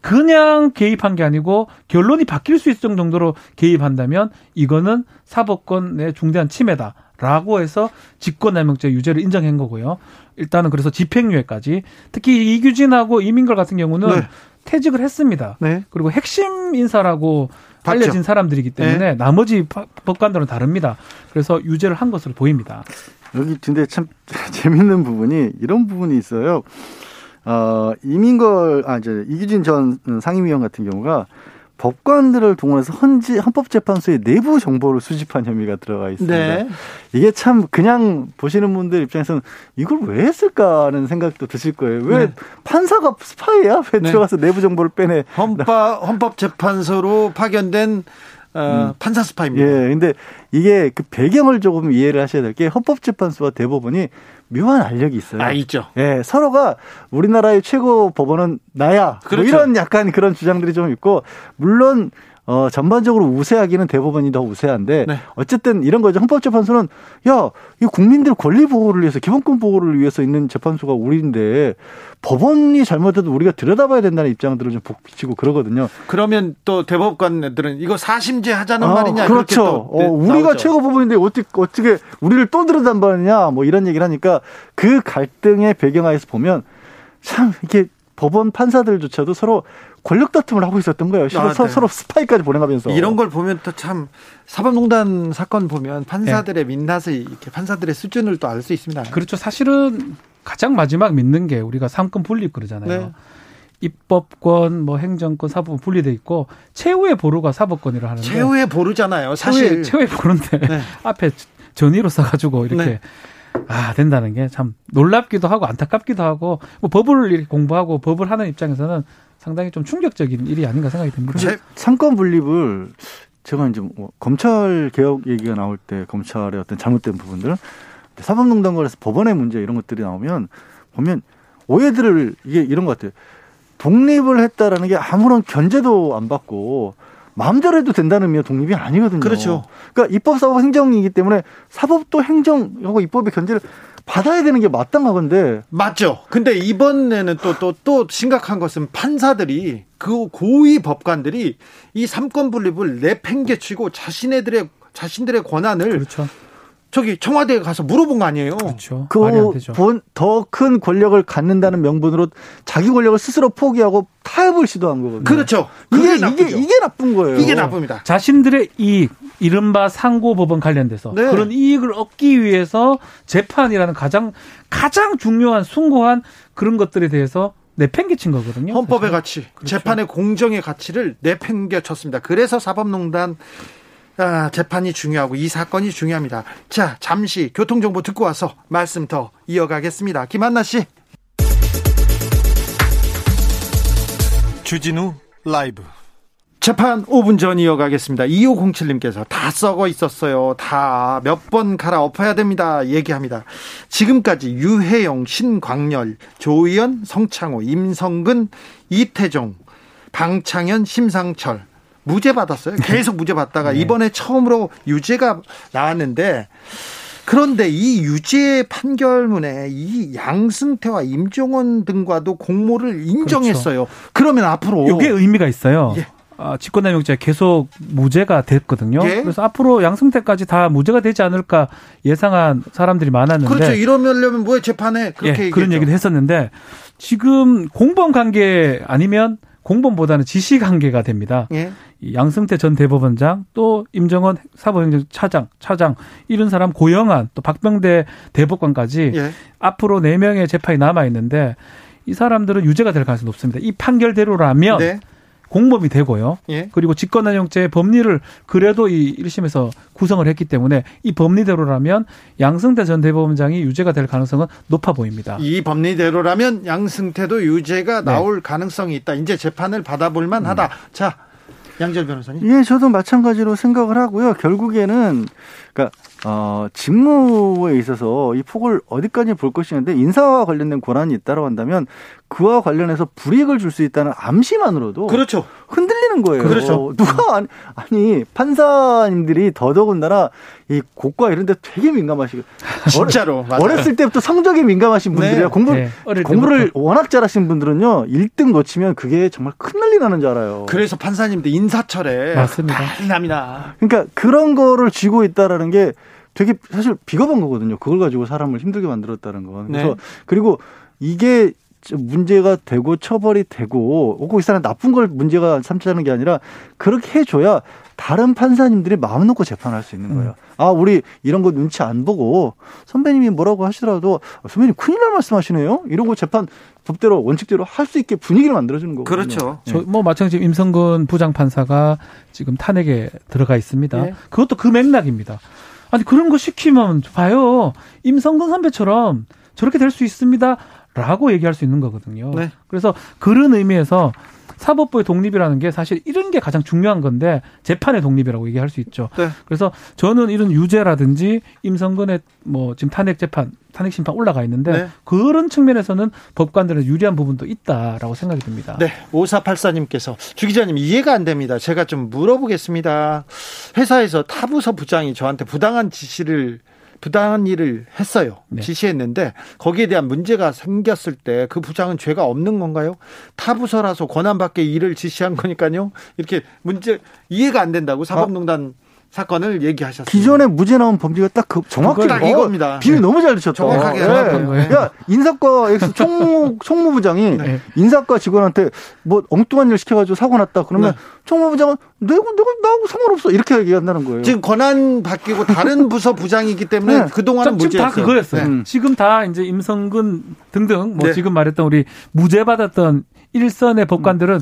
그냥 개입한 게 아니고 결론이 바뀔 수 있을 정도로 개입한다면 이거는 사법권의 중대한 침해다라고 해서 직권남용죄 유죄를 인정한 거고요. 일단은 그래서 집행유예까지. 특히 이규진하고 이민걸 같은 경우는 네. 퇴직을 했습니다. 네. 그리고 핵심 인사라고 봤죠. 알려진 사람들이기 때문에 네. 나머지 법관들은 다릅니다. 그래서 유죄를 한 것으로 보입니다. 여기 근데 참 재밌는 부분이 이런 부분이 있어요. 어, 이민걸, 아, 이제 이규진 전 상임위원 같은 경우가 법관들을 동원해서 헌지, 헌법재판소의 내부 정보를 수집한 혐의가 들어가 있습니다. 네. 이게 참 그냥 보시는 분들 입장에서는 이걸 왜 했을까 하는 생각도 드실 거예요. 왜 네. 판사가 스파이야? 왜 네. 들어가서 내부 정보를 빼내? 헌법, 헌법재판소로 파견된 어, 음. 판사 스파입니다. 예, 근데 이게 그 배경을 조금 이해를 하셔야 될 게 헌법재판소와 대법원이 묘한 알력이 있어요. 아, 있죠. 예, 서로가 우리나라의 최고 법원은 나야. 그렇죠. 뭐 이런 약간 그런 주장들이 좀 있고, 물론 어, 전반적으로 우세하기는 대법원이 더 우세한데 네. 어쨌든 이런 거죠. 헌법재판소는 야, 이 국민들 권리 보호를 위해서 기본권 보호를 위해서 있는 재판소가 우리인데 법원이 잘못해도 우리가 들여다봐야 된다는 입장들을 좀 복붙이고 그러거든요. 그러면 또 대법관들은 이거 사심제 하자는 아, 말이냐. 그렇죠. 이렇게 또 어, 우리가 나오죠. 최고 법원인데 어떻게, 어떻게 우리를 또 들여다봐야 뭐 이런 얘기를 하니까 그 갈등의 배경하에서 보면 참 이게 법원 판사들조차도 서로 권력 다툼을 하고 있었던 거예요. 아, 서, 네. 서로 스파이까지 보내가면서. 이런 걸 보면 또 참 사법농단 사건 보면 판사들의 네. 민낯을 이렇게 판사들의 수준을 또 알 수 있습니다. 그렇죠. 사실은 가장 마지막 믿는 게 우리가 삼권 분립 그러잖아요. 네. 입법권, 뭐 행정권, 사법권 분리돼 있고 최후의 보루가 사법권이라 하는데. 최후의 보루잖아요. 사실 최후의, 최후의 보루인데 네. 앞에 전의로 써가지고 이렇게. 네. 아, 된다는 게 참 놀랍기도 하고 안타깝기도 하고 뭐 법을 공부하고 법을 하는 입장에서는 상당히 좀 충격적인 일이 아닌가 생각이 듭니다. 제 삼권 분립을 제가 이제 뭐 검찰 개혁 얘기가 나올 때 검찰의 어떤 잘못된 부분들, 사법농단과 해서 법원의 문제 이런 것들이 나오면 보면 오해들을 이게 이런 것 같아요. 독립을 했다라는 게 아무런 견제도 안 받고 마음대로 해도 된다는 의미의 독립이 아니거든요. 그렇죠. 그러니까 입법, 사법, 행정이기 때문에 사법도 행정하고 입법의 견제를 받아야 되는 게 마땅하건데. 맞죠. 근데 이번에는 또, 또, 또 심각한 것은 판사들이 그 고위 법관들이 이 삼권 분립을 내팽개치고 자신들의, 자신들의 권한을. 그렇죠. 저기 청와대에 가서 물어본 거 아니에요. 그렇죠. 그 말이 안 되죠. 더 큰 권력을 갖는다는 명분으로 자기 권력을 스스로 포기하고 타협을 시도한 거거든요. 그렇죠. 이게 이게, 이게 나쁜 거예요. 이게 나쁩니다. 자신들의 이익, 이른바 상고법원 관련돼서 네. 그런 이익을 얻기 위해서 재판이라는 가장 가장 중요한 숭고한 그런 것들에 대해서 내팽개친 거거든요. 헌법의 사실. 가치, 그렇죠. 재판의 공정의 가치를 내팽개쳤습니다. 그래서 사법농단. 아, 재판이 중요하고 이 사건이 중요합니다. 자, 잠시 교통정보 듣고 와서 말씀 더 이어가겠습니다. 김한나 씨. 주진우 라이브. 재판 오 분 전 이어가겠습니다. 이오공칠님께서 다 썩어 있었어요. 다 몇 번 갈아엎어야 됩니다. 얘기합니다. 지금까지 유해영, 신광렬, 조의연, 성창호, 임성근, 이태종, 방창현, 심상철. 무죄 받았어요. 계속 무죄 받다가 네. 이번에 처음으로 유죄가 나왔는데, 그런데 이 유죄 판결문에 이 양승태와 임종원 등과도 공모를 인정했어요. 그렇죠. 그러면 앞으로 이게 의미가 있어요. 예. 아, 직권남용죄 계속 무죄가 됐거든요. 예? 그래서 앞으로 양승태까지 다 무죄가 되지 않을까 예상한 사람들이 많았는데. 그렇죠. 이러려면 뭐 재판에 그렇게 예, 그런 얘기도 했었는데 지금 공범 관계 아니면. 공범보다는 지시관계가 됩니다. 예. 양승태 전 대법원장 또 임정원 사법행정 차장, 차장 이런 사람 고영한 또 박병대 대법관까지 예. 앞으로 네 명의 재판이 남아있는데 이 사람들은 유죄가 될 가능성이 높습니다. 이 판결대로라면 네. 공범이 되고요. 예. 그리고 직권남용죄의 법리를 그래도 이 일 심에서 구성을 했기 때문에 이 법리대로라면 양승태 전 대법원장이 유죄가 될 가능성은 높아 보입니다. 이 법리대로라면 양승태도 유죄가 나올 네. 가능성이 있다. 이제 재판을 받아볼 만하다. 음. 자, 양재열 변호사님. 예, 저도 마찬가지로 생각을 하고요. 결국에는 그러니까 어, 직무에 있어서 이 폭을 어디까지 볼 것이냐인데 인사와 관련된 권한이 있다고 한다면 그와 관련해서 불이익을 줄 수 있다는 암시만으로도 그렇죠. 흔들리는 거예요. 그렇죠. 누가 아니, 아니 판사님들이 더더군다나 이 고과 이런 데 되게 민감하시고 진짜로 어렸, 어렸을 때부터 성적이 민감하신 분들이라 네. 공부 네. 공부를 워낙 잘하신 분들은요 일 등 놓치면 그게 정말 큰난리 나는 줄 알아요. 그래서 판사님들 인사철에 맞습니다. 난리납니다. 그러니까 그런 거를 쥐고 있다라는 게 되게 사실 비겁한 거거든요. 그걸 가지고 사람을 힘들게 만들었다는 건. 그래서 네. 그리고 이게 문제가 되고 처벌이 되고 오고 이 사람 나쁜 걸 문제가 삼자는 게 아니라 그렇게 해줘야 다른 판사님들이 마음 놓고 재판할 수 있는 거예요. 음. 아 우리 이런 거 눈치 안 보고 선배님이 뭐라고 하시더라도 선배님 큰일 날 말씀하시네요. 이런 거 재판 법대로 원칙대로 할 수 있게 분위기를 만들어주는 거거든요. 그렇죠. 네. 저 뭐 마찬가지로 임성근 부장판사가 지금 탄핵에 들어가 있습니다. 네. 그것도 그 맥락입니다. 아니 그런 거 시키면 봐요. 임성근 선배처럼 저렇게 될 수 있습니다. 라고 얘기할 수 있는 거거든요. 네. 그래서 그런 의미에서 사법부의 독립이라는 게 사실 이런 게 가장 중요한 건데 재판의 독립이라고 얘기할 수 있죠. 네. 그래서 저는 이런 유죄라든지 임성근의 뭐 지금 탄핵 재판, 탄핵 심판 올라가 있는데 네. 그런 측면에서는 법관들은 유리한 부분도 있다라고 생각이 듭니다. 네, 오사팔사님께서 주 기자님 이해가 안 됩니다. 제가 좀 물어보겠습니다. 회사에서 타부서 부장이 저한테 부당한 지시를 부당한 일을 했어요. 네. 지시했는데 거기에 대한 문제가 생겼을 때 그 부장은 죄가 없는 건가요? 타부서라서 권한밖의 일을 지시한 거니까요. 이렇게 문제 이해가 안 된다고 사법농단 아. 사건을 얘기하셨어요. 기존에 무죄 나온 범죄가 딱 그 정확히 딱 이겁니다. 비를 네. 너무 잘 드셨다. 정확하게. 어, 네. 야 인사과 엑스 총무 총무부장이 네. 인사과 직원한테 뭐 엉뚱한 일 시켜가지고 사고 났다. 그러면 네. 총무부장은 내가 내가 나하고 상관없어 이렇게 얘기한다는 거예요. 지금 권한 바뀌고 다른 부서 부장이기 때문에 네. 그 동안은 무죄였어요. 지금 다 그거였어요. 네. 지금 다 이제 임성근 등등 뭐 네. 지금 말했던 우리 무죄 받았던 일선의 법관들은 음.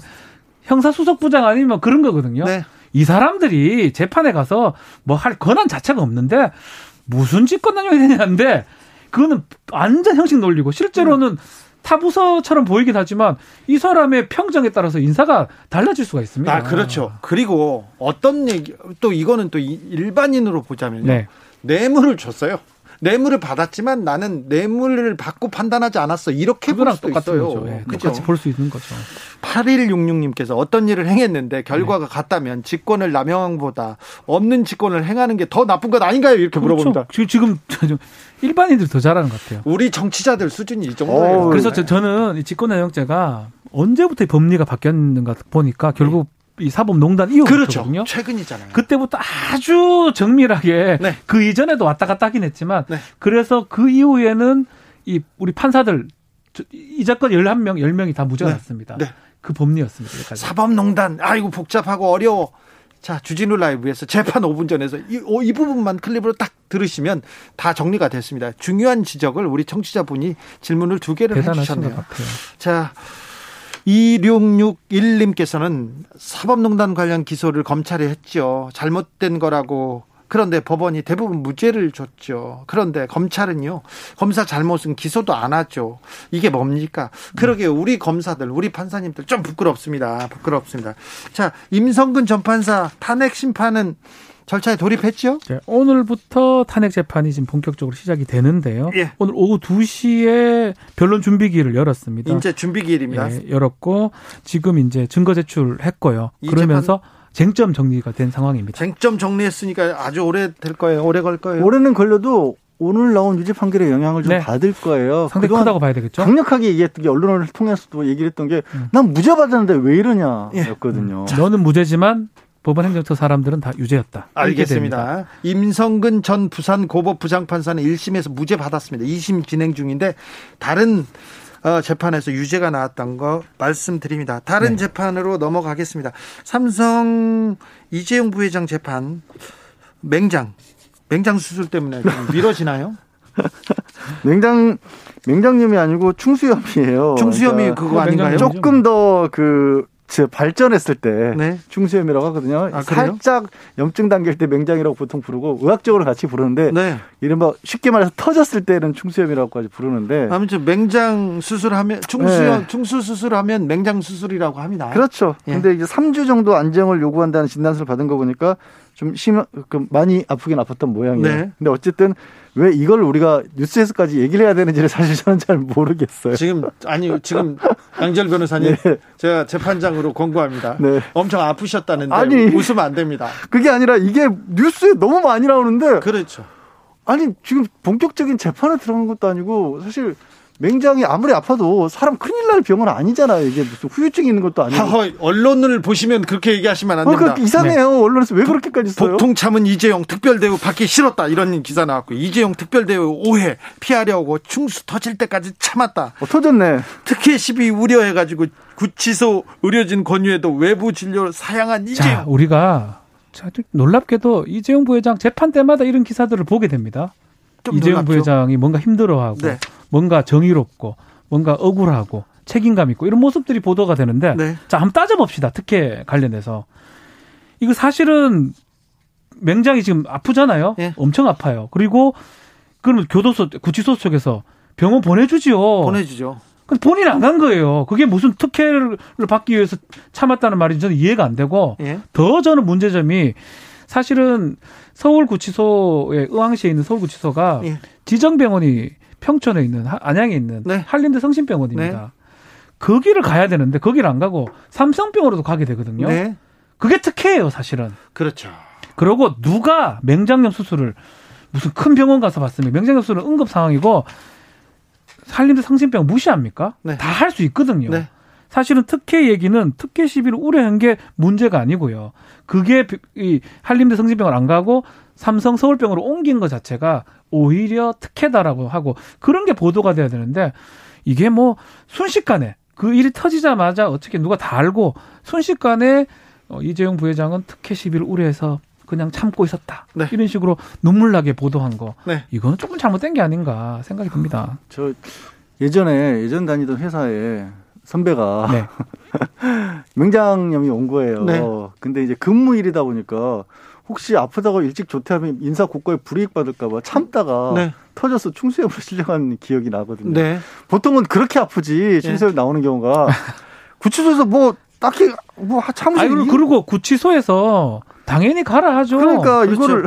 형사 수석 부장 아니면 그런 거거든요. 네. 이 사람들이 재판에 가서 뭐 할 권한 자체가 없는데 무슨 집권남용이 되냐는데 그거는 완전 형식 논리고 실제로는 음. 타부서처럼 보이긴 하지만 이 사람의 평정에 따라서 인사가 달라질 수가 있습니다. 아, 그렇죠. 그리고 어떤 얘기 또 이거는 또 일반인으로 보자면요. 네. 뇌물을 줬어요. 뇌물을 받았지만 나는 뇌물을 받고 판단하지 않았어. 이렇게 볼 수도 있어요. 네, 그렇죠. 똑같이 볼 수 있는 거죠. 팔일육육님께서 어떤 일을 행했는데 결과가 네. 같다면 직권을 남용보다 없는 직권을 행하는 게 더 나쁜 것 아닌가요? 이렇게 그렇죠. 물어봅니다. 지금 일반인들이 더 잘하는 것 같아요. 우리 정치자들 수준이 이 정도예요. 오, 그래서 네. 저는 직권남용죄가 언제부터 법리가 바뀌었는가 보니까 결국 네. 이 사법농단 이후거든요. 그렇죠. 최근이잖아요. 그때부터 아주 정밀하게 네. 그 이전에도 왔다 갔다 하긴 했지만 네. 그래서 그 이후에는 이 우리 판사들 이 사건 열한 명, 열 명이 다 무죄 났습니다. 네. 네. 그 법리였습니다. 여기까지. 사법농단. 아이고 복잡하고 어려워. 자, 주진우 라이브에서 재판 오 분 전에서 이, 이 부분만 클립으로 딱 들으시면 다 정리가 됐습니다. 중요한 지적을 우리 청취자분이 질문을 두 개를 해주셨네요. 것 같아요. 자. 이육육일님께서는 사법농단 관련 기소를 검찰이 했죠. 잘못된 거라고. 그런데 법원이 대부분 무죄를 줬죠. 그런데 검찰은요. 검사 잘못은 기소도 안 하죠. 이게 뭡니까? 그러게 우리 검사들, 우리 판사님들 좀 부끄럽습니다. 부끄럽습니다. 자, 임성근 전 판사 탄핵 심판은 절차에 돌입했죠? 네, 오늘부터 탄핵 재판이 지금 본격적으로 시작이 되는데요. 예. 오늘 오후 두 시에 변론 준비기일을 열었습니다. 이제 준비기일입니다. 예, 열었고 지금 이제 증거 제출했고요. 그러면서 쟁점 정리가 된 상황입니다. 쟁점 정리했으니까 아주 오래 될 거예요. 오래 걸 거예요. 올해는 걸려도 오늘 나온 유죄 판결에 영향을 좀 네. 받을 거예요. 상당히 크다고 봐야 되겠죠. 강력하게 얘기했던 게 언론을 통해서도 얘기를 했던 게 난 음. 무죄 받았는데 왜 이러냐였거든요. 예. 음. 너는 무죄지만 법원 행정처 사람들은 다 유죄였다. 알겠습니다. 임성근 전 부산 고법 부장판사는 일 심에서 무죄 받았습니다. 이 심 진행 중인데 다른 재판에서 유죄가 나왔던 거 말씀드립니다. 다른 네. 재판으로 넘어가겠습니다. 삼성 이재용 부회장 재판 맹장 맹장 수술 때문에 좀 미뤄지나요? 맹장 맹장염이 아니고 충수염이에요. 충수염이 그러니까 그거 아닌가요? 조금 더 그 제 발전했을 때 네. 충수염이라고 하거든요. 아, 살짝 염증 당길 때 맹장이라고 보통 부르고 의학적으로 같이 부르는데 네. 이른바 쉽게 말해서 터졌을 때는 충수염이라고까지 부르는데 아무튼 맹장 수술하면 충수염 네. 충수 수술하면 맹장 수술이라고 합니다. 그렇죠. 그런데 예. 이제 삼 주 정도 안정을 요구한다는 진단서를 받은 거 보니까 좀 심, 많이 아프긴 아팠던 모양이에요. 네. 근데 어쨌든 왜 이걸 우리가 뉴스에서까지 얘기를 해야 되는지를 사실 저는 잘 모르겠어요. 지금, 아니, 지금 양재열 변호사님, 네. 제가 재판장으로 권고합니다. 네. 엄청 아프셨다는데 아니, 웃으면 안 됩니다. 그게 아니라 이게 뉴스에 너무 많이 나오는데. 그렇죠. 아니, 지금 본격적인 재판에 들어간 것도 아니고 사실 맹장이 아무리 아파도 사람 큰일 날 병은 아니잖아요. 이게 무슨 후유증이 있는 것도 아니고. 하허, 언론을 보시면 그렇게 얘기하시면 안 됩니다. 어, 이상해요. 네. 언론에서 왜 그렇게까지 써요? 보통 참은 이재용 특별대우 받기 싫었다. 이런 기사 나왔고. 이재용 특별대우 오해 피하려고 충수 터질 때까지 참았다. 어, 터졌네. 특혜 시비 우려해가지고 구치소 의료진 권유에도 외부 진료를 사양한 이재용. 자, 우리가 놀랍게도 이재용 부회장 재판 때마다 이런 기사들을 보게 됩니다. 이재용 놀랍죠. 부회장이 뭔가 힘들어하고. 네. 뭔가 정의롭고 뭔가 억울하고 책임감 있고 이런 모습들이 보도가 되는데 네. 자 한번 따져봅시다. 특혜 관련해서. 이거 사실은 맹장이 지금 아프잖아요. 네. 엄청 아파요. 그리고 그러면 교도소 구치소 쪽에서 병원 보내주지요. 보내주죠. 근데 본인 안 간 거예요. 그게 무슨 특혜를 받기 위해서 참았다는 말인지 저는 이해가 안 되고 네. 더 저는 문제점이 사실은 서울구치소에 의왕시에 있는 서울구치소가 네. 지정병원이 평촌에 있는 안양에 있는 네. 한림대 성심병원입니다. 네. 거기를 가야 되는데 거기를 안 가고 삼성병원으로도 가게 되거든요. 네. 그게 특혜예요, 사실은. 그렇죠. 그리고 누가 맹장염 수술을 무슨 큰 병원 가서 봤으면 맹장염 수술은 응급 상황이고 한림대 성심병원 무시합니까? 네. 다 할 수 있거든요. 네. 사실은 특혜 얘기는 특혜 시비를 우려한 게 문제가 아니고요. 그게 이 한림대 성심병원 안 가고 삼성 서울병원으로 옮긴 것 자체가 오히려 특혜다라고 하고 그런 게 보도가 돼야 되는데 이게 뭐 순식간에 그 일이 터지자마자 어떻게 누가 다 알고 순식간에 이재용 부회장은 특혜 시비를 우려해서 그냥 참고 있었다. 네. 이런 식으로 눈물나게 보도한 거. 네. 이건 조금 잘못된 게 아닌가 생각이 듭니다. 저 예전에 예전 다니던 회사에 선배가 네. 맹장염이 온 거예요. 네. 근데 이제 근무일이다 보니까 혹시 아프다고 일찍 조퇴하면 인사 고과에 불이익 받을까 봐 참다가 네. 터져서 충수염으로 실려간 기억이 나거든요. 네. 보통은 그렇게 아프지 충수염 네. 나오는 경우가 구치소에서 뭐 딱히 뭐 참으실 아니 그리고 구치소에서 당연히 가라 하죠. 그러니까 그렇죠. 이거를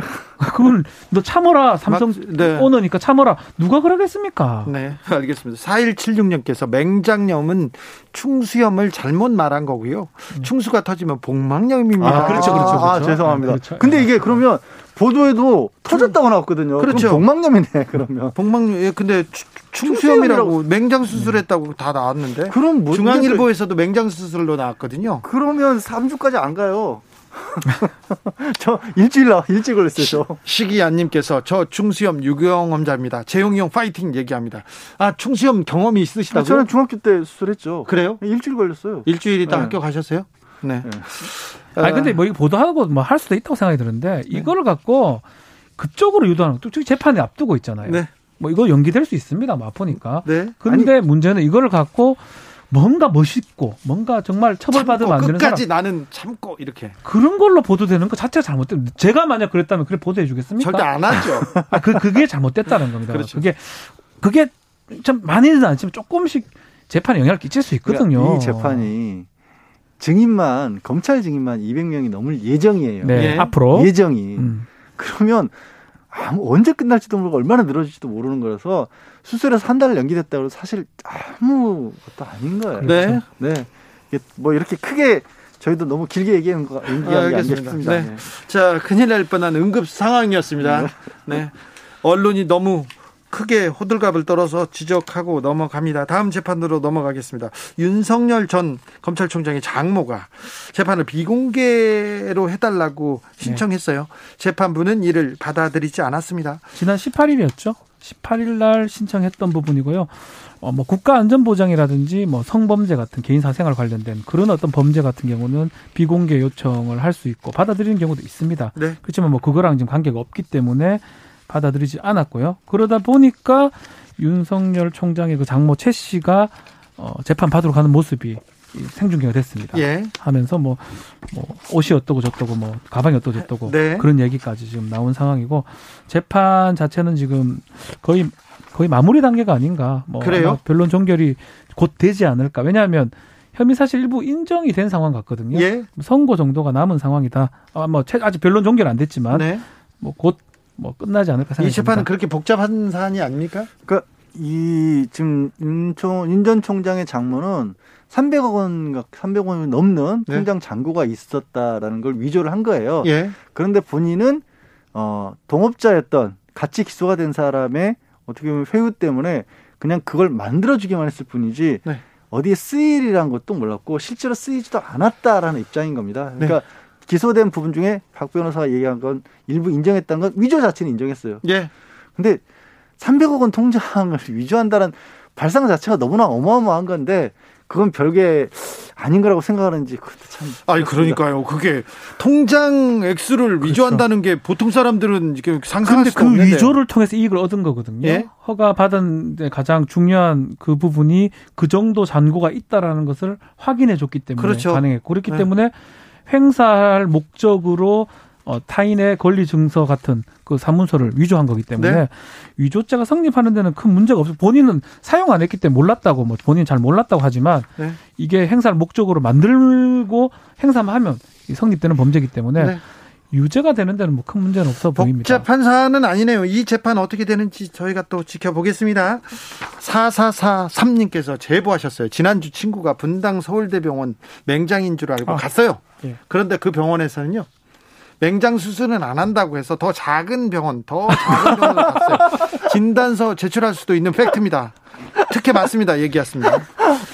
그걸 너 참아라 삼성 네. 오너니까 참아라 누가 그러겠습니까? 네 알겠습니다. 사일칠육님께서 맹장염은 충수염을 잘못 말한 거고요. 음. 충수가 터지면 복막염입니다. 아, 그렇죠, 그렇죠, 그렇죠. 아, 죄송합니다. 네, 그렇죠. 근데 이게 그러면 보도에도 터졌다고 나왔거든요. 그렇죠. 그럼 복막염이네 그러면. 복막염. 예, 근데 추, 충수염이라고 맹장 수술했다고 네. 다 나왔는데. 그럼 뭐, 중앙일보에서도 맹장 수술로 나왔거든요. 그러면 삼 주까지 안 가요. 저 일주일 나 일찍 걸렸어요. 시기안님께서 저 충수염 유경험자입니다. 재용이형 파이팅 얘기합니다. 아 충수염 경험이 있으시다고요? 아, 저는 중학교 때 수술했죠. 그래요? 일주일 걸렸어요. 일주일 있다 네. 학교 가셨어요? 네. 네. 아 근데 뭐 이거 보도하고 뭐 할 수도 있다고 생각이 드는데 이거를 갖고 그쪽으로 유도하는 거. 또 재판에 앞두고 있잖아요. 네. 뭐 이거 연기될 수 있습니다. 뭐 아프니까. 네. 그런데 아니. 문제는 이거를 갖고. 뭔가 멋있고 뭔가 정말 처벌받으면 안 되는 사람 끝까지 나는 참고 이렇게 그런 걸로 보도되는 거 자체가 잘못된 제가 만약 그랬다면 그래 보도해 주겠습니까? 절대 안 하죠. 아, 그, 그게 잘못됐다는 겁니다. 그렇죠. 그게 그게 참 많이는 아니지만 조금씩 재판에 영향을 끼칠 수 있거든요. 이 재판이 증인만 검찰 증인만 이백 명이 넘을 예정이에요. 네, 예. 앞으로 예정이 음. 그러면 아무 언제 끝날지도 모르고 얼마나 늘어질지도 모르는 거라서 수술에서 한 달 연기됐다고 해서 사실 아무것도 아닌 거예요. 네, 네. 뭐 이렇게 크게 저희도 너무 길게 얘기하는 거 연기하는 게 안 됐습니다. 네. 네. 자, 큰일 날 뻔한 응급 상황이었습니다. 네. 네, 언론이 너무 크게 호들갑을 떨어서 지적하고 넘어갑니다. 다음 재판으로 넘어가겠습니다. 윤석열 전 검찰총장의 장모가 재판을 비공개로 해달라고 신청했어요. 네. 재판부는 이를 받아들이지 않았습니다. 지난 십팔 일이었죠. 십팔 일 날 신청했던 부분이고요. 어, 뭐 국가안전보장이라든지 뭐 성범죄 같은 개인 사생활 관련된 그런 어떤 범죄 같은 경우는 비공개 요청을 할 수 있고 받아들이는 경우도 있습니다. 네. 그렇지만 뭐 그거랑 지금 관계가 없기 때문에 받아들이지 않았고요. 그러다 보니까 윤석열 총장의 그 장모 최 씨가 어, 재판 받으러 가는 모습이 생중계가 됐습니다. 예. 하면서 뭐, 뭐 옷이 어떠고 저떠고 뭐 가방이 어떠고 저떠고 네. 그런 얘기까지 지금 나온 상황이고 재판 자체는 지금 거의 거의 마무리 단계가 아닌가. 뭐 그래요? 변론 종결이 곧 되지 않을까. 왜냐하면 혐의 사실 일부 인정이 된 상황 같거든요. 예. 선고 정도가 남은 상황이다. 아, 뭐 아직 변론 종결 안 됐지만 네. 뭐 곧 뭐 끝나지 않을까 생각합니다. 이 재판은 그렇게 복잡한 사안이 아닙니까? 그러니까 이 지금 임 전 총장의 장모는 삼백억 원, 삼백억 원이 넘는 네. 통장 잔고가 있었다라는 걸 위조를 한 거예요. 예. 그런데 본인은 어, 동업자였던 같이 기소가 된 사람의 어떻게 보면 회유 때문에 그냥 그걸 만들어주기만 했을 뿐이지 네. 어디에 쓰일이라는 것도 몰랐고 실제로 쓰이지도 않았다라는 입장인 겁니다. 그러니까 네. 기소된 부분 중에 박 변호사가 얘기한 건 일부 인정했다는 건 위조 자체는 인정했어요. 예. 근데 삼백억 원 통장을 위조한다는 발상 자체가 너무나 어마어마한 건데 그건 별게 아닌 거라고 생각하는지 그것도 참. 아니 그렇습니다. 그러니까요. 그게 통장 액수를 위조한다는 그렇죠. 게 보통 사람들은 이렇게 상상할 수가 없는데. 그런데 그 위조를 통해서 이익을 얻은 거거든요. 예? 허가 받은 가장 중요한 그 부분이 그 정도 잔고가 있다라는 것을 확인해 줬기 때문에 그렇죠. 가능했고 그렇기 네. 때문에 횡사할 목적으로 어, 타인의 권리 증서 같은 그 사문서를 위조한 거기 때문에 네? 위조죄가 성립하는 데는 큰 문제가 없어요. 본인은 사용 안 했기 때문에 몰랐다고 뭐 본인은 잘 몰랐다고 하지만 네? 이게 행사를 목적으로 만들고 행사만 하면 성립되는 범죄이기 때문에 네. 유죄가 되는 데는 뭐 큰 문제는 없어 보입니다. 복잡한 사안은 아니네요. 이 재판 어떻게 되는지 저희가 또 지켜보겠습니다. 사사사삼 님께서 제보하셨어요. 지난주 친구가 분당 서울대병원 맹장인 줄 알고 아, 갔어요. 예. 그런데 그 병원에서는요. 맹장 수술은 안 한다고 해서 더 작은 병원, 더 작은 병원을 갔어요. 진단서 제출할 수도 있는 팩트입니다. 특혜 맞습니다. 얘기했습니다.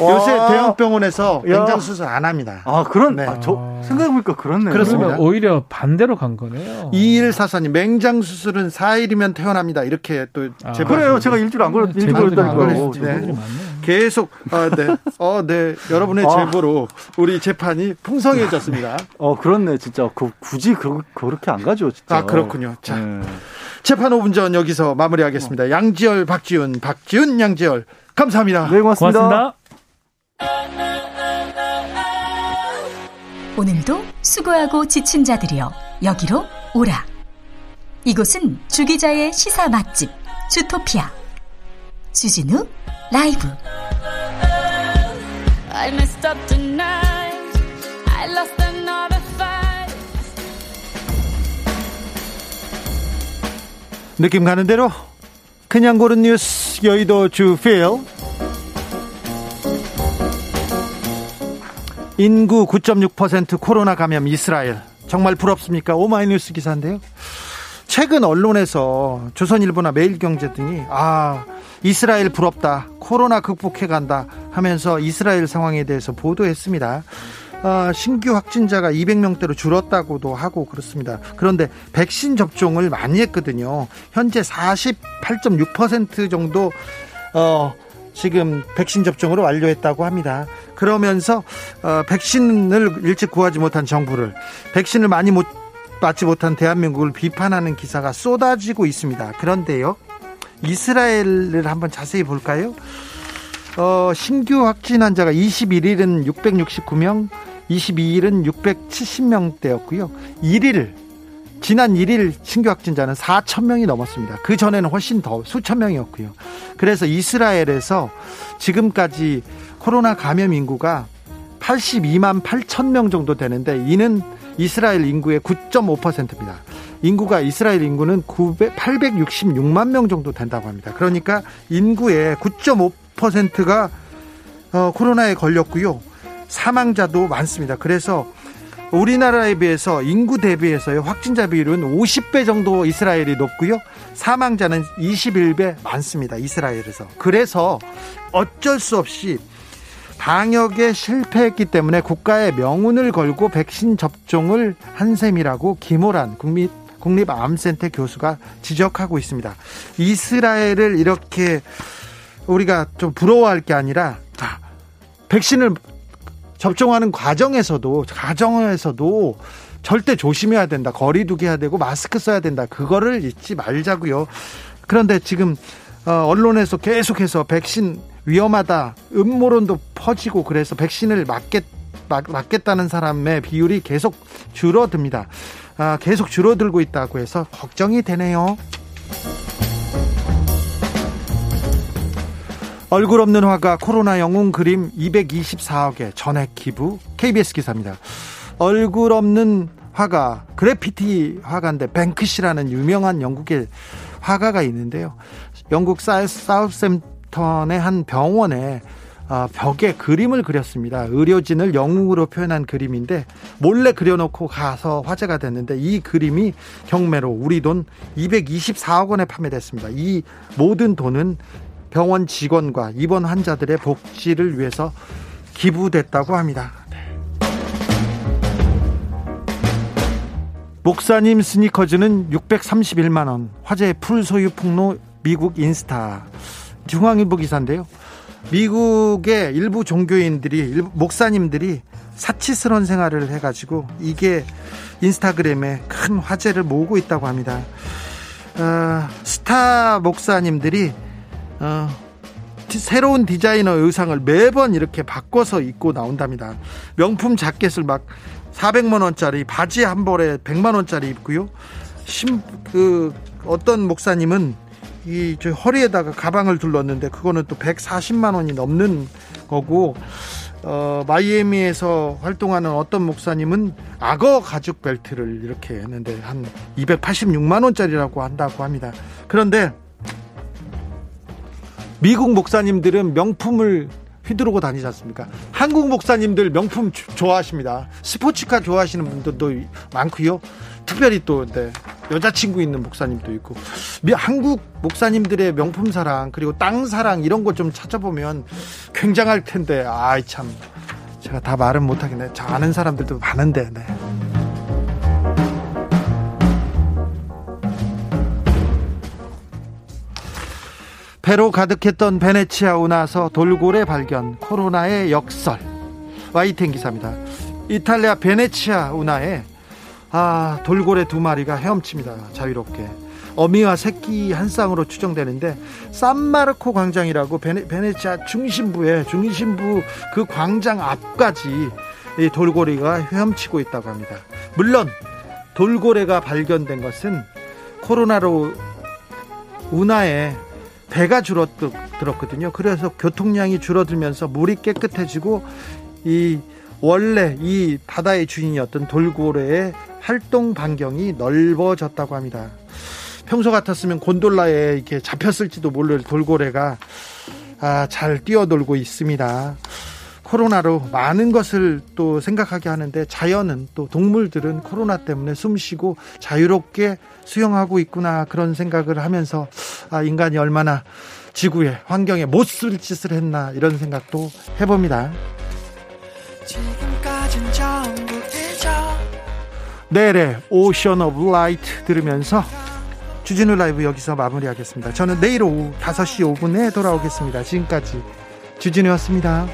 요새 대형병원에서 야. 맹장 수술 안 합니다. 아, 그렇네. 아, 저 생각해보니까 그렇네요. 그렇습니다. 오히려 반대로 간 거네요. 이일사사 님, 맹장 수술은 사일이면 퇴원합니다. 이렇게 또 아, 그래요. 제가 일주일 안 걸렸, 일주일 걸렸다니까요. 네. 계속 어, 네, 어, 네. 여러분의 제보로 우리 재판이 풍성해졌습니다. 어, 그렇네. 진짜 그, 굳이 그, 그렇게 안 가죠. 진짜. 아, 그렇군요. 자, 네. 재판 오 분 전 여기서 마무리하겠습니다. 어. 양지열, 박지훈, 박지훈, 양지열. 감사합니다. 네, 고맙습니다. 고맙습니다. 오늘도 수고하고 지친 자들이여 여기로 오라. 이곳은 주기자의 시사 맛집 주토피아 주진우 라이브. 느낌 가는 대로 그냥 고른 뉴스 여의도 주필. 인구 구 점 육 퍼센트 코로나 감염 이스라엘. 정말 부럽습니까? 오마이뉴스 기사인데요. 최근 언론에서 조선일보나 매일경제 등이 아 이스라엘 부럽다, 코로나 극복해간다 하면서 이스라엘 상황에 대해서 보도했습니다. 아, 신규 확진자가 이백 명대로 줄었다고도 하고 그렇습니다. 그런데 백신 접종을 많이 했거든요. 현재 사십팔 점 육 퍼센트 정도 어, 지금 백신 접종으로 완료했다고 합니다. 그러면서 어, 백신을 일찍 구하지 못한 정부를, 백신을 많이 못, 맞지 못한 대한민국을 비판하는 기사가 쏟아지고 있습니다. 그런데요, 이스라엘을 한번 자세히 볼까요? 어, 신규 확진 환자가 이십일일은 육백육십구 명, 이십이일은 육백칠십 명대였고요. 일 일, 지난 일 일 신규 확진자는 사천 명이 넘었습니다. 그 전에는 훨씬 더 수천 명이었고요. 그래서 이스라엘에서 지금까지 코로나 감염 인구가 팔십이만 팔천 명 정도 되는데 이는 이스라엘 인구의 구 점 오 퍼센트입니다. 인구가 이스라엘 인구는 팔백육십육만 명 정도 된다고 합니다. 그러니까 인구의 구 점 오 퍼센트가 어, 코로나에 걸렸고요. 사망자도 많습니다. 그래서 우리나라에 비해서 인구 대비해서의 확진자 비율은 오십 배 정도 이스라엘이 높고요. 사망자는 이십일 배 많습니다. 이스라엘에서. 그래서 어쩔 수 없이 방역에 실패했기 때문에 국가의 명운을 걸고 백신 접종을 한 셈이라고 김호란 국립, 국립암센터 교수가 지적하고 있습니다. 이스라엘을 이렇게 우리가 좀 부러워할 게 아니라 자, 백신을 접종하는 과정에서도 과정에서도 절대 조심해야 된다. 거리 두기 해야 되고 마스크 써야 된다. 그거를 잊지 말자고요. 그런데 지금 언론에서 계속해서 백신 위험하다 음모론도 퍼지고 그래서 백신을 맞겠, 맞, 맞겠다는 사람의 비율이 계속 줄어듭니다. 아, 계속 줄어들고 있다고 해서 걱정이 되네요. 얼굴 없는 화가 코로나 영웅 그림 이백이십사억에 전액 기부. 케이비에스 기사입니다. 얼굴 없는 화가, 그래피티 화가인데 뱅크시라는 유명한 영국의 화가가 있는데요. 영국 사우샘턴의 한 병원에 벽에 그림을 그렸습니다. 의료진을 영웅으로 표현한 그림인데 몰래 그려놓고 가서 화제가 됐는데, 이 그림이 경매로 우리 돈 이백이십사억 원에 판매됐습니다. 이 모든 돈은 병원 직원과 입원 환자들의 복지를 위해서 기부됐다고 합니다. 목사님 스니커즈는 육백삼십일만 원, 화제의 풀 소유 폭로 미국 인스타. 중앙일보 기사인데요. 미국의 일부 종교인들이, 일부 목사님들이 사치스러운 생활을 해가지고 이게 인스타그램에 큰 화제를 모으고 있다고 합니다. 어, 스타 목사님들이 어, 새로운 디자이너 의상을 매번 이렇게 바꿔서 입고 나온답니다. 명품 자켓을 막 사백만 원짜리, 바지 한 벌에 백만 원짜리 입고요. 심, 그, 어떤 목사님은 이, 저 허리에다가 가방을 둘렀는데, 그거는 또 백사십만 원이 넘는 거고, 어, 마이애미에서 활동하는 어떤 목사님은 악어 가죽 벨트를 이렇게 했는데, 한 이백팔십육만 원짜리라고 한다고 합니다. 그런데, 미국 목사님들은 명품을 휘두르고 다니지 않습니까? 한국 목사님들 명품 좋아하십니다. 스포츠카 좋아하시는 분들도 많고요. 특별히 또 네, 여자친구 있는 목사님도 있고. 한국 목사님들의 명품 사랑, 그리고 땅 사랑, 이런 거 좀 찾아보면 굉장할 텐데, 아이 참, 제가 다 말은 못하겠네. 저 아는 사람들도 많은데. 네. 배로 가득했던 베네치아 운하에서 돌고래 발견, 코로나의 역설. 와이텐 기사입니다. 이탈리아 베네치아 운하에 아, 돌고래 두 마리가 헤엄칩니다. 자유롭게. 어미와 새끼 한 쌍으로 추정되는데, 산마르코 광장이라고 베네, 베네치아 중심부에, 중심부 그 광장 앞까지 이 돌고래가 헤엄치고 있다고 합니다. 물론 돌고래가 발견된 것은 코로나로 운하에 배가 줄어들었거든요. 그래서 교통량이 줄어들면서 물이 깨끗해지고, 이 원래 이 바다의 주인이었던 돌고래의 활동 반경이 넓어졌다고 합니다. 평소 같았으면 곤돌라에 이렇게 잡혔을지도 모를 돌고래가 아, 잘 뛰어놀고 있습니다. 코로나로 많은 것을 또 생각하게 하는데, 자연은, 또 동물들은 코로나 때문에 숨쉬고 자유롭게 수영하고 있구나, 그런 생각을 하면서 아, 인간이 얼마나 지구에, 환경에 못 쓸 짓을 했나, 이런 생각도 해봅니다. 내일의 오션 오브 라이트 들으면서 주진우 라이브 여기서 마무리하겠습니다. 저는 내일 오후 다섯 시 오 분에 돌아오겠습니다. 지금까지 주진우였습니다.